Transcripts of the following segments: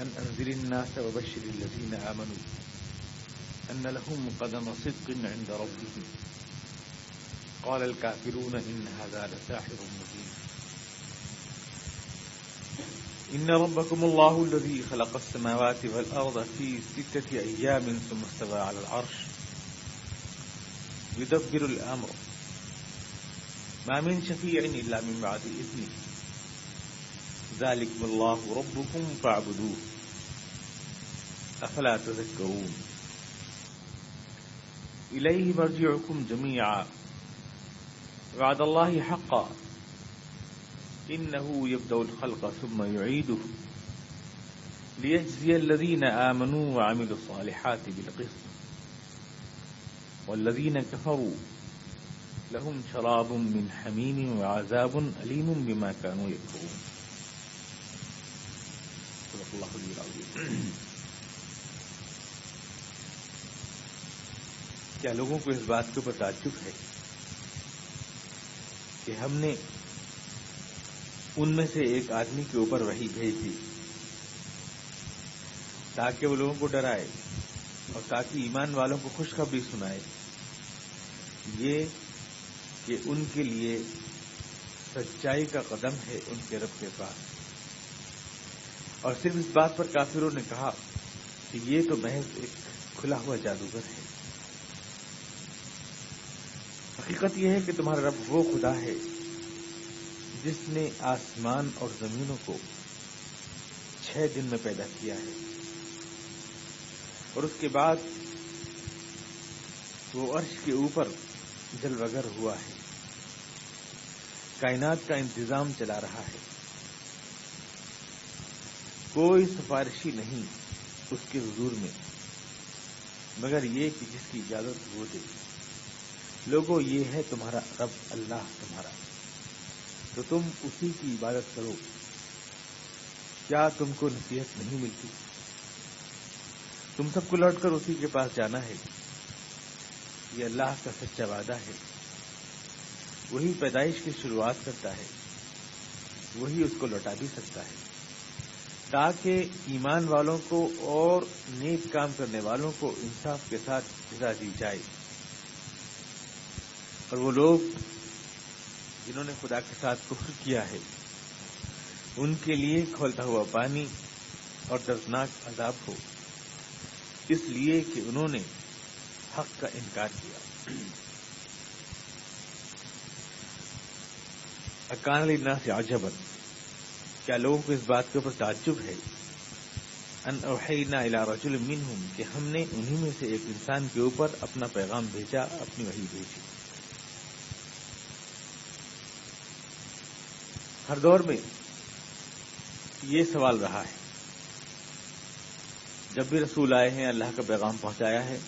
أن أنذر الناس وبشر الذين آمنوا أن لهم قدم صدق عند ربهم قال الكافرون إن هذا لساحر مبين إن ربكم الله الذي خلق السماوات والأرض في 6 أيام ثم استوى على العرش يدبر الأمر ما من شفيع إلا من بعد إذنه ذلكم الله ربكم فاعبدوه أفلا تذكرون إليه مرجعكم جميعا وعد الله حقا إنه يبدأ الخلق ثم يعيده ليجزي الذين آمنوا وعملوا الصالحات بالقسط والذين كفروا لهم شراب من حميم وعذاب أليم بما كانوا يكفرون. صدق الله العظيم. کیا لوگوں کو اس بات کو بتا چک ہے کہ ہم نے ان میں سے ایک آدمی کے اوپر وحی بھیج دی تاکہ وہ لوگوں کو ڈرائے اور تاکہ ایمان والوں کو خوشخبری سنائے یہ کہ ان کے لیے سچائی کا قدم ہے ان کے رب کے پاس. اور صرف اس بات پر کافروں نے کہا کہ یہ تو محض ایک کھلا ہوا جادوگر ہے. حقیقت یہ ہے کہ تمہارا رب وہ خدا ہے جس نے آسمان اور زمینوں کو 6 دن میں پیدا کیا ہے اور اس کے بعد وہ عرش کے اوپر جلوگر ہوا ہے, کائنات کا انتظام چلا رہا ہے. کوئی سفارشی نہیں اس کے حضور میں مگر یہ کہ جس کی اجازت وہ دے. لوگوں, یہ ہے تمہارا رب اللہ تمہارا, تو تم اسی کی عبادت کرو. کیا تم کو نصیحت نہیں ملتی؟ تم سب کو لوٹ کر اسی کے پاس جانا ہے. یہ اللہ کا سچا وعدہ ہے. وہی پیدائش کی شروعات کرتا ہے, وہی اس کو لوٹا بھی سکتا ہے تاکہ ایمان والوں کو اور نیک کام کرنے والوں کو انصاف کے ساتھ سزا دی جائے. اور وہ لوگ جنہوں نے خدا کے ساتھ کفر کیا ہے ان کے لیے کھولتا ہوا پانی اور دردناک عذاب ہو, اس لیے کہ انہوں نے حق کا انکار کیا. اکان للناس عجبا, کیا لوگوں کو اس بات کے اوپر تعجب ہے ان اوحینا الی رجل منہم, کہ ہم نے انہی میں سے ایک انسان کے اوپر اپنا پیغام بھیجا, اپنی وحی بھیجی. ہر دور میں یہ سوال رہا ہے, جب بھی رسول آئے ہیں اللہ کا پیغام پہنچایا ہے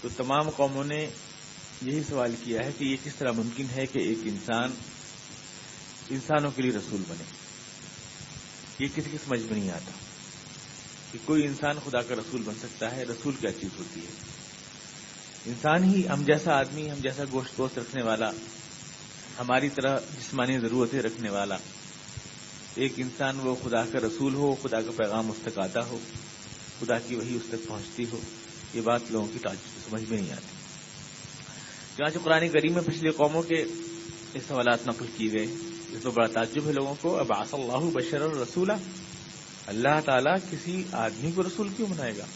تو تمام قوموں نے یہی سوال کیا ہے کہ یہ کس طرح ممکن ہے کہ ایک انسان انسانوں کے لیے رسول بنے. یہ کسی کی سمجھ میں نہیں آتا کہ کوئی انسان خدا کا رسول بن سکتا ہے. رسول کیا چیز ہوتی ہے؟ انسان ہی, ہم جیسا آدمی, ہم جیسا گوشت پوش رکھنے والا, ہماری طرح جسمانی ضرورتیں رکھنے والا ایک انسان, وہ خدا کا رسول ہو, خدا کا پیغام اس تک آتا ہو, خدا کی وحی اس تک پہنچتی ہو. یہ بات لوگوں کی سمجھ میں نہیں آتی. چنانچہ قرآن کریم میں پچھلی قوموں کے اس سوالات نقل کیے گئے جس میں بڑا تعجب ہے لوگوں کو. ابعث اللہ بشر الرسولہ, اللہ تعالیٰ کسی آدمی کو رسول کیوں بنائے گا؟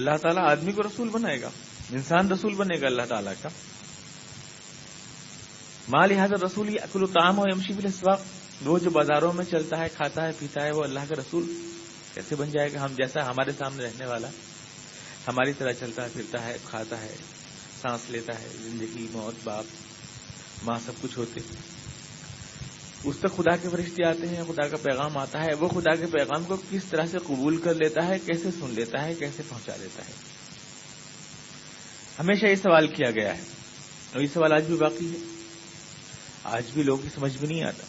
اللہ تعالیٰ آدمی کو رسول بنائے گا؟ انسان رسول بنے گا اللہ تعالیٰ کا؟ مال حضر رسول اکل و تعام و یمشی بالاسواق, وہ جو بازاروں میں چلتا ہے, کھاتا ہے, پیتا ہے, وہ اللہ کا رسول کیسے بن جائے گا؟ ہم جیسا, ہمارے سامنے رہنے والا, ہماری طرح چلتا ہے, پھرتا ہے, کھاتا ہے, سانس لیتا ہے, زندگی, موت, باپ, ماں, سب کچھ ہوتے. اس تک خدا کے فرشتے آتے ہیں, خدا کا پیغام آتا ہے. وہ خدا کے پیغام کو کس طرح سے قبول کر لیتا ہے, کیسے سن لیتا ہے, کیسے پہنچا لیتا ہے؟ ہمیشہ یہ سوال کیا گیا ہے اور یہ سوال آج بھی باقی ہے. آج بھی لوگوں کی سمجھ میں نہیں آتا.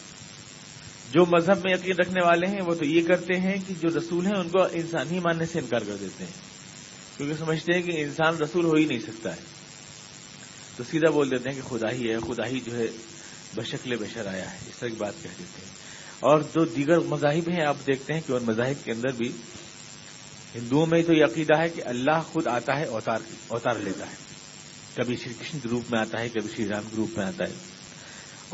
جو مذہب میں یقین رکھنے والے ہیں وہ تو یہ کرتے ہیں کہ جو رسول ہیں ان کو انسان ہی ماننے سے انکار کر دیتے ہیں, کیونکہ سمجھتے ہیں کہ انسان رسول ہو ہی نہیں سکتا ہے, تو سیدھا بول دیتے ہیں کہ خدا ہی ہے, خدا ہی جو ہے بشکل بشر آیا ہے, اس طرح کی بات کہہ دیتے ہیں. اور جو دیگر مذاہب ہیں آپ دیکھتے ہیں کہ ان مذاہب کے اندر بھی ہندوؤں میں تو یہ عقیدہ ہے کہ اللہ خود آتا ہے اوتار لیتا ہے، کبھی شری کرشن کے روپ میں آتا ہے، کبھی شری رام کے روپ میں آتا ہے،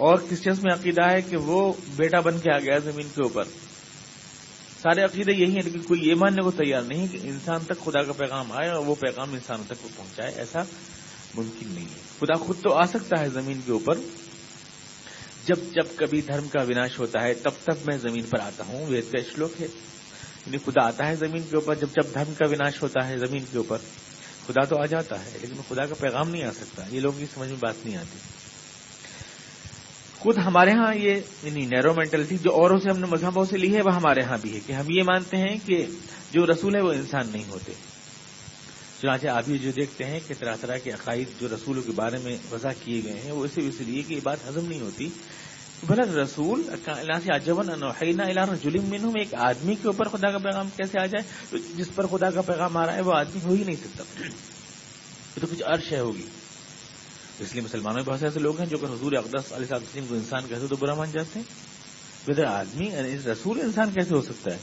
اور کرسچنس میں عقیدہ ہے کہ وہ بیٹا بن کے آ گیا زمین کے اوپر۔ سارے عقیدے یہی ہیں، لیکن کوئی یہ ماننے کو تیار نہیں کہ انسان تک خدا کا پیغام آئے اور وہ پیغام انسانوں تک پہنچائے، ایسا ممکن نہیں ہے۔ خدا خود تو آ سکتا ہے زمین کے اوپر، جب جب کبھی دھرم کا وناش ہوتا ہے تب تب میں زمین پر آتا ہوں، وید کا شلوک ہے، یعنی خدا آتا ہے زمین کے اوپر جب جب دھرم کا وناش ہوتا ہے زمین کے اوپر۔ خدا تو آ جاتا ہے لیکن خدا کا پیغام نہیں آ سکتا، یہ لوگوں کی سمجھ میں بات نہیں آتی۔ خود ہمارے ہاں یہ یعنی نیرو مینٹلٹی جو اوروں سے ہم نے مذہبوں سے لی ہے وہ ہمارے ہاں بھی ہے کہ ہم یہ مانتے ہیں کہ جو رسول ہے وہ انسان نہیں ہوتے۔ چنانچہ آپ یہ جو دیکھتے ہیں کہ طرح طرح کے عقائد جو رسولوں کے بارے میں وضع کیے گئے ہیں وہ صرف اس لیے کہ یہ بات ہضم نہیں ہوتی، بھلا رسول منہم، ایک آدمی کے اوپر خدا کا پیغام کیسے آ جائے؟ تو جس پر خدا کا پیغام آ رہا ہے وہ آدمی ہو ہی نہیں سکتا، یہ تو کچھ عرش ہے ہوگی۔ اس لیے مسلمانوں میں بہت سے ایسے لوگ ہیں جو کہ حضور اقدس علیہ السلام کو انسان کہتے تو برا مان جاتے ہیں، بھلا آدمی رسول انسان کیسے ہو سکتا ہے؟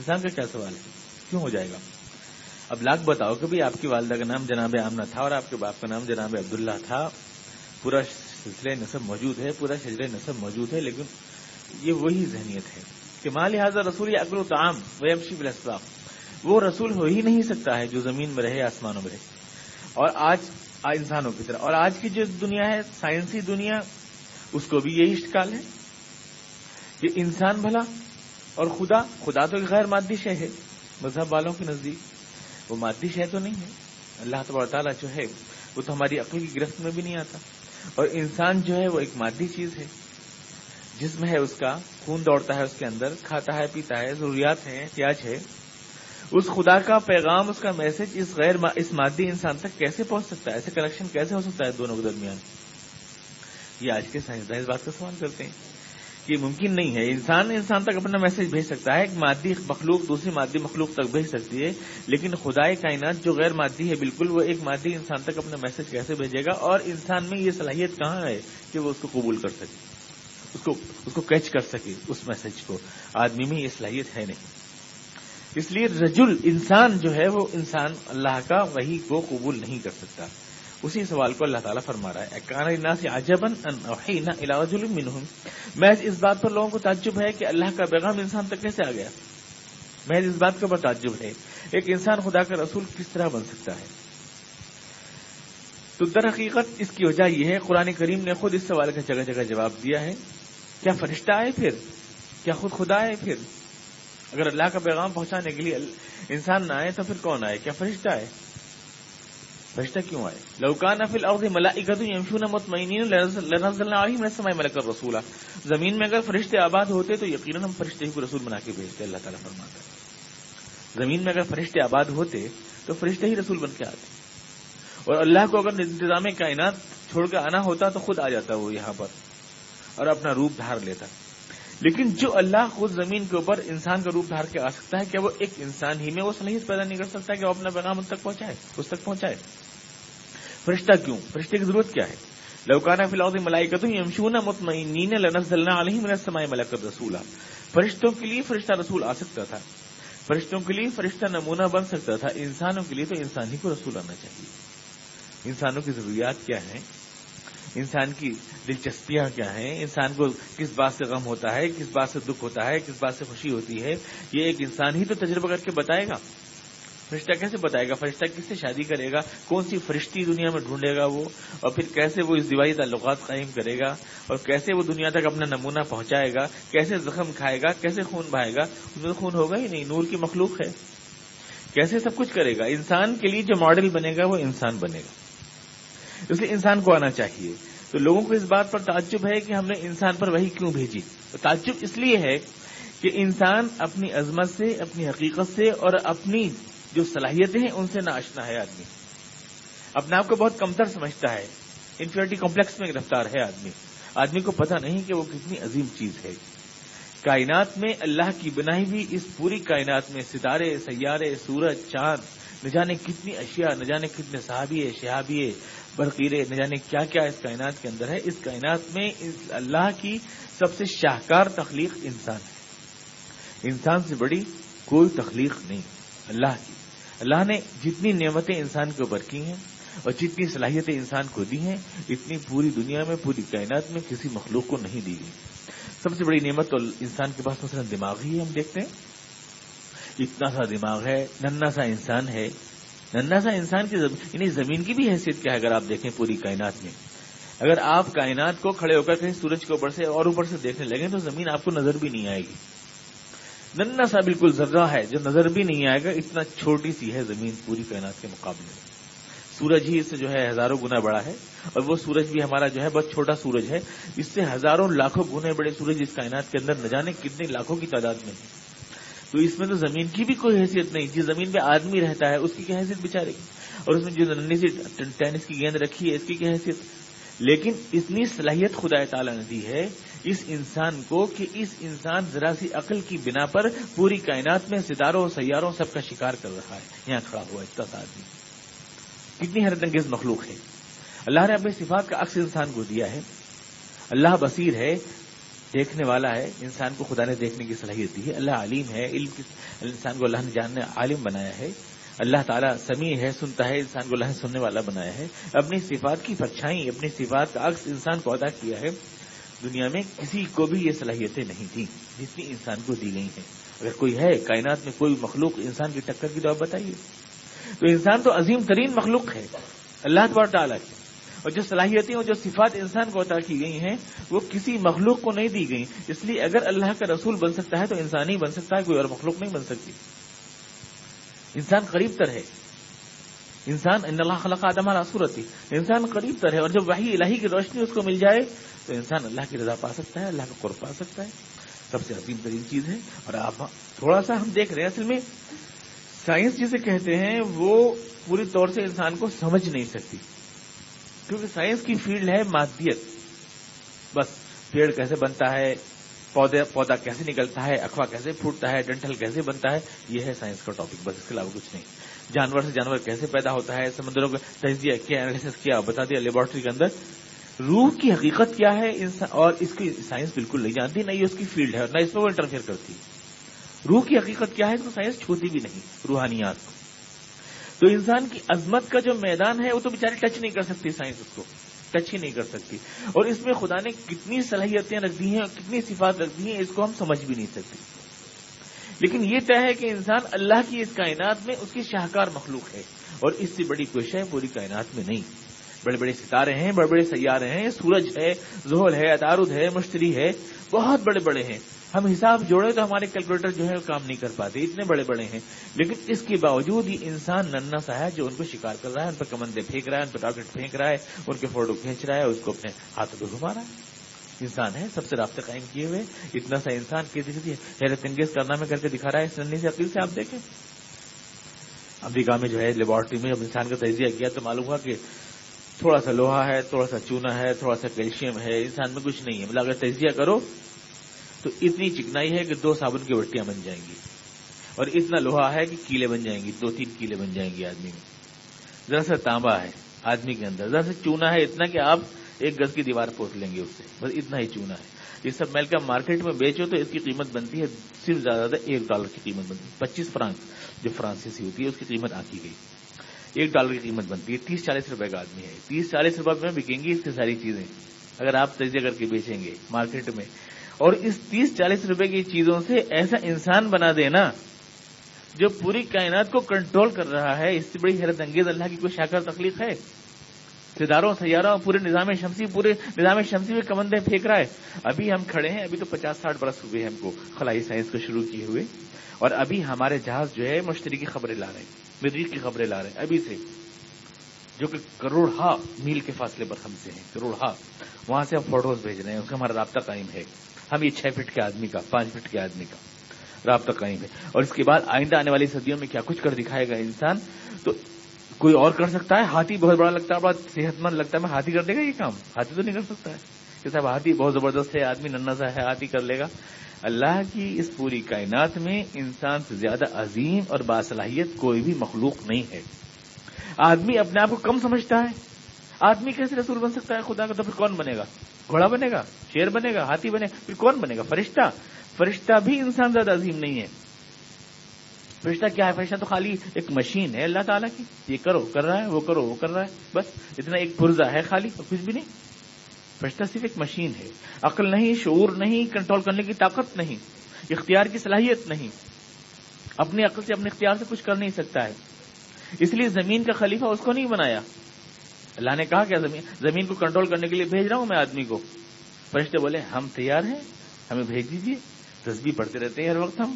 انسان کا کیا سوال ہے، کیوں ہو جائے گا؟ اب لاکھ بتاؤ کہ بھائی آپ کی والدہ کا نام جناب آمنہ تھا اور آپ کے باپ کا نام جناب عبداللہ تھا، پورا سلسلہ نسب موجود ہے، پورا شجر نسب موجود ہے، لیکن یہ وہی ذہنیت ہے کہ ما لہٰذا رسول اکل و تعام ویمشی بالاسواق، وہ رسول ہو ہی نہیں سکتا ہے جو زمین میں رہے آسمانوں میں رہے، اور آج انسانوں کی طرح۔ اور آج کی جو دنیا ہے سائنسی دنیا، اس کو بھی یہی اشتکال ہے کہ انسان بھلا اور خدا تو ایک غیر مادی شے ہے مذہب والوں کے نزدیک، وہ مادی شے تو نہیں ہے، اللہ تبارک تعالیٰ جو ہے وہ تو ہماری عقل کی گرفت میں بھی نہیں آتا، اور انسان جو ہے وہ ایک مادی چیز ہے، جسم ہے اس کا، خون دوڑتا ہے اس کے اندر، کھاتا ہے پیتا ہے، ضروریات ہیں، احتیاج ہے۔ اس خدا کا پیغام، اس کا میسج اس مادی انسان تک کیسے پہنچ سکتا ہے؟ ایسے کنیکشن کیسے ہو سکتا ہے دونوں کے درمیان؟ یہ آج کے سائنسداں اس بات کا سوال کرتے ہیں کہ ممکن نہیں ہے، انسان تک اپنا میسج بھیج سکتا ہے، ایک مادی مخلوق دوسری مادی مخلوق تک بھیج سکتی ہے، لیکن خدائے کائنات جو غیر مادی ہے بالکل، وہ ایک مادی انسان تک اپنا میسج کیسے بھیجے گا؟ اور انسان میں یہ صلاحیت کہاں ہے کہ وہ اس کو قبول کر سکے، اس کو کیچ کر سکے اس میسج کو؟ آدمی میں یہ صلاحیت ہے نہیں، اس لیے رجل انسان جو ہے وہ انسان اللہ کا وحی کو قبول نہیں کر سکتا۔ اسی سوال کو اللہ تعالیٰ فرما رہا ہے، کان للناس عجبا ان اوحینا الی رجل منہم، محض اس بات پر لوگوں کو تعجب ہے کہ اللہ کا پیغام انسان تک کیسے آ گیا، محض اس بات پر تعجب ہے ایک انسان خدا کا رسول کس طرح بن سکتا ہے۔ تو در حقیقت اس کی وجہ یہ ہے، قرآن کریم نے خود اس سوال کا جگہ جگہ جواب دیا ہے، کیا فرشتہ آئے پھر، کیا خود خدا آئے پھر؟ اگر اللہ کا پیغام پہنچانے کے لیے انسان نہ آئے تو پھر کون آئے؟ کیا فرشتہ آئے؟ فرشتہ کیوں آئے؟ لو کان فی الارض ملائکۃ یمشون مطمئنین لنزلنا علیہم من السماء ملکا رسولا، زمین میں اگر فرشتے آباد ہوتے تو یقیناً ہم فرشتے کو رسول بنا کے بھیجتے، اللہ تعالیٰ فرماتا ہے۔ زمین میں اگر فرشتے آباد ہوتے تو فرشتے ہی رسول بن کے آتے، اور اللہ کو اگر انتظام کائنات چھوڑ کے آنا ہوتا تو خود آ جاتا وہ یہاں پر اور اپنا روپ دھار لیتا۔ لیکن جو اللہ خود زمین کے اوپر انسان کا روپ دھار کے آ سکتا ہے، کیا وہ ایک انسان ہی میں وہ صلاحیت پیدا نہیں کر سکتا کہ وہ اپنا پیغام اس تک پہنچائے؟ فرشتہ کیوں؟ فرشتے کی ضرورت کیا ہے؟ لو کان فی الارض ملائکۃ یمشون مطمئنین لنزلنا علیہم من السماء ملکا رسولا، فرشتوں کے لیے فرشتہ رسول آ سکتا تھا، فرشتوں کے لیے فرشتہ نمونہ بن سکتا تھا، انسانوں کے لیے تو انسان ہی کو رسول آنا چاہیے۔ انسانوں کی ضروریات کیا ہیں، انسان کی دلچسپیاں کیا ہیں، انسان کو کس بات سے غم ہوتا ہے، کس بات سے دکھ ہوتا ہے، کس بات سے خوشی ہوتی ہے، یہ ایک انسان ہی تو تجربہ کر کے بتائے گا، فرشتہ کیسے بتائے گا؟ فرشتہ کس سے شادی کرے گا، کون سی فرشتی دنیا میں ڈھونڈے گا وہ، اور پھر کیسے وہ اس دیوائی تعلقات قائم کرے گا، اور کیسے وہ دنیا تک اپنا نمونہ پہنچائے گا، کیسے زخم کھائے گا، کیسے خون بہائے گا؟ اس میں خون ہوگا ہی نہیں، نور کی مخلوق ہے، کیسے سب کچھ کرے گا؟ انسان کے لیے جو ماڈل بنے گا وہ انسان بنے گا، اس لیے انسان کو آنا چاہیے۔ تو لوگوں کو اس بات پر تعجب ہے کہ ہم نے انسان پر وحی کیوں بھیجی، تو تعجب اس لیے ہے کہ انسان اپنی عظمت سے، اپنی حقیقت سے اور اپنی جو صلاحیتیں ہیں ان سے نا آشنا ہے آدمی، اپنے آپ کو بہت کمتر سمجھتا ہے، انفیریٹی کمپلیکس میں گرفتار ہے آدمی کو پتہ نہیں کہ وہ کتنی عظیم چیز ہے۔ کائنات میں اللہ کی بنائی ہوئی اس پوری کائنات میں ستارے، سیارے، سورج، چاند، نہ جانے کتنی اشیاء، نہ جانے کتنے صحابی شہابی برقیرے، نہ جانے کیا کیا اس کائنات کے اندر ہے. اس کائنات میں اس اللہ کی سب سے شاہکار تخلیق انسان ہے. انسان سے بڑی کوئی تخلیق نہیں اللہ کی. اللہ نے جتنی نعمتیں انسان کے اوپر کی ہیں اور جتنی صلاحیتیں انسان کو دی ہیں اتنی پوری دنیا میں پوری کائنات میں کسی مخلوق کو نہیں دی گئی. سب سے بڑی نعمت تو انسان کے پاس مثلا دماغ ہی ہم دیکھتے ہیں، اتنا سا دماغ ہے، ننھا سا انسان ہے. ننھا سا انسان کی یعنی زمین کی بھی حیثیت کیا ہے اگر آپ دیکھیں پوری کائنات میں. اگر آپ کائنات کو کھڑے ہو کر کہیں سورج کے اوپر سے اور اوپر سے دیکھنے لگیں تو زمین آپ کو نظر بھی نہیں آئے گی. ننھا سا بالکل ذرہ ہے جو نظر بھی نہیں آئے گا، اتنا چھوٹی سی ہے زمین پوری کائنات کے مقابلے میں. سورج ہی اس سے جو ہے ہزاروں گنا بڑا ہے، اور وہ سورج بھی ہمارا جو ہے بہت چھوٹا سورج ہے. اس سے ہزاروں لاکھوں گنے بڑے سورج اس کائنات کے اندر نہ جانے کتنے لاکھوں کی تعداد میں ہے. تو اس میں تو زمین کی بھی کوئی حیثیت نہیں. جس زمین پہ آدمی رہتا ہے اس کی کیا حیثیت بیچارے کی، اور اس میں جو ننھی سی ٹینس کی گیند رکھی ہے اس کی کیا حیثیت. لیکن اتنی صلاحیت خدا تعالیٰ نے دی ہے اس انسان کو کہ اس انسان ذرا سی عقل کی بنا پر پوری کائنات میں ستاروں سیاروں سب کا شکار کر رہا ہے. یہاں کھڑا ہوا اتنا سا آدمی، کتنی حیرت انگیز مخلوق ہے. اللہ نے اپنے صفات کا عکس انسان کو دیا ہے. اللہ بصیر ہے، دیکھنے والا ہے. انسان کو خدا نے دیکھنے کی صلاحیت دی ہے. اللہ علیم ہے، انسان کو اللہ نے جاننے عالم بنایا ہے. اللہ تعالیٰ سمیع ہے، سنتا ہے، انسان کو اللہ نے سننے والا بنایا ہے. اپنی صفات کی پرچھائی، اپنی صفات کا عکس انسان کو ادا کیا ہے. دنیا میں کسی کو بھی یہ صلاحیتیں نہیں تھیں جتنی انسان کو دی گئی ہیں. اگر کوئی ہے کائنات میں کوئی مخلوق انسان کی ٹکر کی تو آپ بتائیے. تو انسان تو عظیم ترین مخلوق ہے اللہ تبارک تعالیٰ کی، اور جو صلاحیتیں اور جو صفات انسان کو عطا کی گئی ہیں وہ کسی مخلوق کو نہیں دی گئی. اس لیے اگر اللہ کا رسول بن سکتا ہے تو انسان ہی بن سکتا ہے، کوئی اور مخلوق نہیں بن سکتی. انسان قریب تر ہے. انسان ان اللہ خلق آدم علی صورتہ، انسان قریب تر ہے، اور جب وحی الہی کی روشنی اس کو مل جائے تو انسان اللہ کی رضا پا سکتا ہے، اللہ کا قرب پا سکتا ہے. سب سے عظیم ترین چیز ہے. اور آپ تھوڑا سا ہم دیکھ رہے ہیں اصل میں سائنس جسے کہتے ہیں وہ پوری طور سے انسان کو سمجھ نہیں سکتی، کیونکہ سائنس کی فیلڈ ہے مادیت. بس پیڑ کیسے بنتا ہے، پودا کیسے نکلتا ہے، اخوا کیسے پھوٹتا ہے، ڈنٹل کیسے بنتا ہے، یہ ہے سائنس کا ٹاپک. بس اس کے علاوہ کچھ نہیں. جانور سے جانور کیسے پیدا ہوتا ہے، سمندروں کا تجزیہ کیا، اینالیسس کیا، بتا دیا لیبارٹری کے اندر. روح کی حقیقت کیا ہے اور اس کی سائنس بالکل نہیں جانتی، نہ یہ اس کی فیلڈ ہے، نہ اس میں وہ انٹرفیئر کرتی. روح کی حقیقت کیا ہے تو سائنس چھوتی بھی نہیں روحانیات کو. تو انسان کی عظمت کا جو میدان ہے وہ تو بےچارے ٹچ نہیں کر سکتی، سائنس اس کو ٹچ ہی نہیں کر سکتی. اور اس میں خدا نے کتنی صلاحیتیں رکھ دی ہیں اور کتنی صفات رکھ دی ہیں اس کو ہم سمجھ بھی نہیں سکتے. لیکن یہ طے ہے کہ انسان اللہ کی اس کائنات میں اس کی شاہکار مخلوق ہے، اور اس سے بڑی کوشش ہے پوری کائنات میں نہیں. بڑے بڑے ستارے ہیں، بڑے بڑے سیارے ہیں، سورج ہے، زحل ہے، عطارد ہے، مشتری ہے، بہت بڑے بڑے ہیں. ہم حساب جوڑے تو ہمارے کیلکولیٹر جو ہے کام نہیں کر پاتے، اتنے بڑے بڑے ہیں. لیکن اس کے باوجود یہ انسان ننھا سا ہے جو ان کو شکار کر رہا ہے، ان پر کمندیں پھینک رہا ہے، ان پر راکٹ پھینک رہا ہے، ان کے فوٹو کھینچ رہا ہے، اس کو اپنے ہاتھوں پہ گھما رہا ہے. انسان ہے سب سے رابطے قائم کیے ہوئے. اتنا سا انسان کسی حیرت انگیز کارنامے کر کے دکھا رہا ہے اس ننھی سی عقل سے. آپ دیکھیں امریکہ میں جو ہے لیبارٹری میں جب انسان کا تجزیہ کیا تو معلوم ہوا کہ تھوڑا سا لوہا ہے، تھوڑا سا چونا ہے، تھوڑا سا کیلشیم ہے، انسان میں کچھ نہیں ہے. مطلب اگر تجزیہ کرو تو اتنی چکنائی ہے کہ 2 صابن کی بٹیاں بن جائیں گی، اور اتنا لوہا ہے کہ کیلے بن جائیں گی، 2-3 کیلے بن جائیں گی آدمی میں. ذرا سا تانبا ہے آدمی کے اندر، ذرا سا چونا ہے اتنا کہ آپ 1 گز کی دیوار پوت لیں گے اس سے، بس اتنا ہی چونا ہے. یہ سب مل کر مارکیٹ میں بیچو تو اس کی قیمت بنتی ہے صرف زیادہ زیادہ $1 کی قیمت بنتی ہے. 25 فرانک جو فرانسیسی ہوتی ہے اس کی قیمت آکی گئی. $1 کی قیمت بنتی ہے. 30-40 روپے کا آدمی ہے. 30-40 روپے میں بکیں گی اس کی ساری چیزیں اگر آپ تجزیہ کر کے بیچیں گے مارکیٹ میں. اور اس 30-40 روپے کی چیزوں سے ایسا انسان بنا دینا جو پوری کائنات کو کنٹرول کر رہا ہے، اس سے بڑی حیرت انگیز اللہ کی کوئی شاہکار تخلیق ہے. ستاروں سیاروں پورے نظام شمسی میں کمندیں پھینک رہا ہے. ابھی ہم کھڑے ہیں، ابھی تو 50-60 برس ہوئے ہم کو خلائی سائنس کو شروع کیے ہوئے، اور ابھی ہمارے جہاز جو ہے مشتری کی خبریں لا رہے ہیں، مریخ کی خبریں لا رہے ہیں ابھی سے، جو کہ کروڑہا میل کے فاصلے پر ہم سے ہیں، کروڑہا. وہاں سے ہم فوٹوز بھیج رہے ہیں، اس کا ہمارا رابطہ قائم ہے. ہم یہ 6 فٹ کے آدمی کا 5 فٹ کے آدمی کا رابطہ قائم ہے. اور اس کے بعد آئندہ آنے والی صدیوں میں کیا کچھ کر دکھائے گا انسان، تو کوئی اور کر سکتا ہے. ہاتھی بہت بڑا لگتا ہے، بڑا صحت مند لگتا ہے، میں ہاتھی کر دے گا یہ کام؟ ہاتھی تو نہیں کر سکتا ہے کہ صاحب ہاتھی بہت زبردست ہے، آدمی ننھا سا ہے، ہاتھی کر لے گا. اللہ کی اس پوری کائنات میں انسان سے زیادہ عظیم اور باصلاحیت کوئی بھی مخلوق نہیں ہے۔ آدمی اپنے آپ کو کم سمجھتا ہے، آدمی کیسے رسول بن سکتا ہے خدا کا؟ تو پھر کون بنے گا؟ گھوڑا بنے گا، شیر بنے گا، ہاتھی بنے گا، پھر کون بنے گا؟ فرشتہ، فرشتہ بھی انسان زیادہ عظیم نہیں ہے۔ فرشتہ کیا ہے؟ فرشتہ تو خالی ایک مشین ہے اللہ تعالیٰ کی، یہ کرو کر رہا ہے، وہ کرو وہ کر رہا ہے، بس اتنا ایک پرزہ ہے خالی اور کچھ بھی نہیں۔ فرشتہ صرف ایک مشین ہے، عقل نہیں، شعور نہیں، کنٹرول کرنے کی طاقت نہیں، اختیار کی صلاحیت نہیں، اپنی عقل سے اپنے اختیار سے کچھ کر نہیں سکتا ہے۔ اس لیے زمین کا خلیفہ اس کو نہیں بنایا، اللہ نے کہا کہ زمین کو کنٹرول کرنے کے لیے بھیج رہا ہوں میں آدمی کو۔ فرشتے بولے ہم تیار ہیں، ہمیں بھیج دیجیے، تسبیح پڑھتے رہتے ہیں ہر وقت، ہم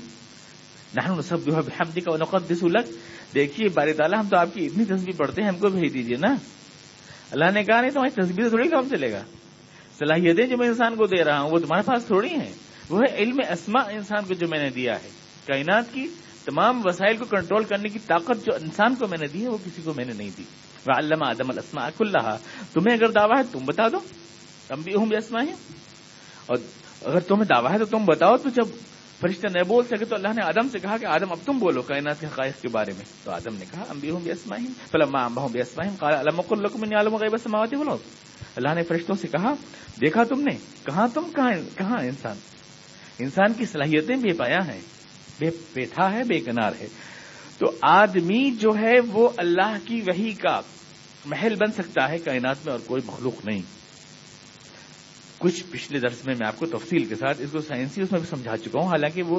نحن نسبح بحمدک ونقدس لک، دیکھیے باری تعالیٰ ہم تو آپ کی اتنی تسبیح پڑھتے ہیں، ہم کو بھیج دیجیے نا۔ اللہ نے کہا نہیں تمہاری تسبیح سے تھوڑی کام چلے گا، صلاحیتیں جو میں انسان کو دے رہا ہوں وہ تمہارے پاس تھوڑی ہیں، وہ ہے علم اسماء انسان کو جو میں نے دیا ہے، کائنات کی تمام وسائل کو کنٹرول کرنے کی طاقت جو انسان کو میں نے دی ہے وہ کسی کو میں نے نہیں دی۔ وعلم آدم الاسماء کلھا، تمہیں اگر دعویٰ ہے تم بتا دو، تم بھی ہم اسماء ہیں، اور اگر تمہیں دعویٰ ہے تو تم بتاؤ۔ تو جب فرشتہ نہیں بول سکے تو اللہ نے آدم سے کہا کہ آدم اب تم بولو کائنات کے حقائق کے بارے میں، تو آدم نے کہا انبئہم باسمائہم فلما انبئہم باسمائہم قال الم اقل لکم انی اعلم غیب السماوات والارض۔ اللہ نے فرشتوں سے کہا دیکھا تم نے، کہاں تم، کہاں انسان، انسان کی صلاحیتیں بے پایا ہیں، بیٹھا ہے، بے کنار ہے۔ تو آدمی جو ہے وہ اللہ کی وحی کا محل بن سکتا ہے کائنات میں، اور کوئی مخلوق نہیں۔ کچھ پچھلے درس میں میں آپ کو تفصیل کے ساتھ اس کو سائنسی اس میں بھی سمجھا چکا ہوں، حالانکہ وہ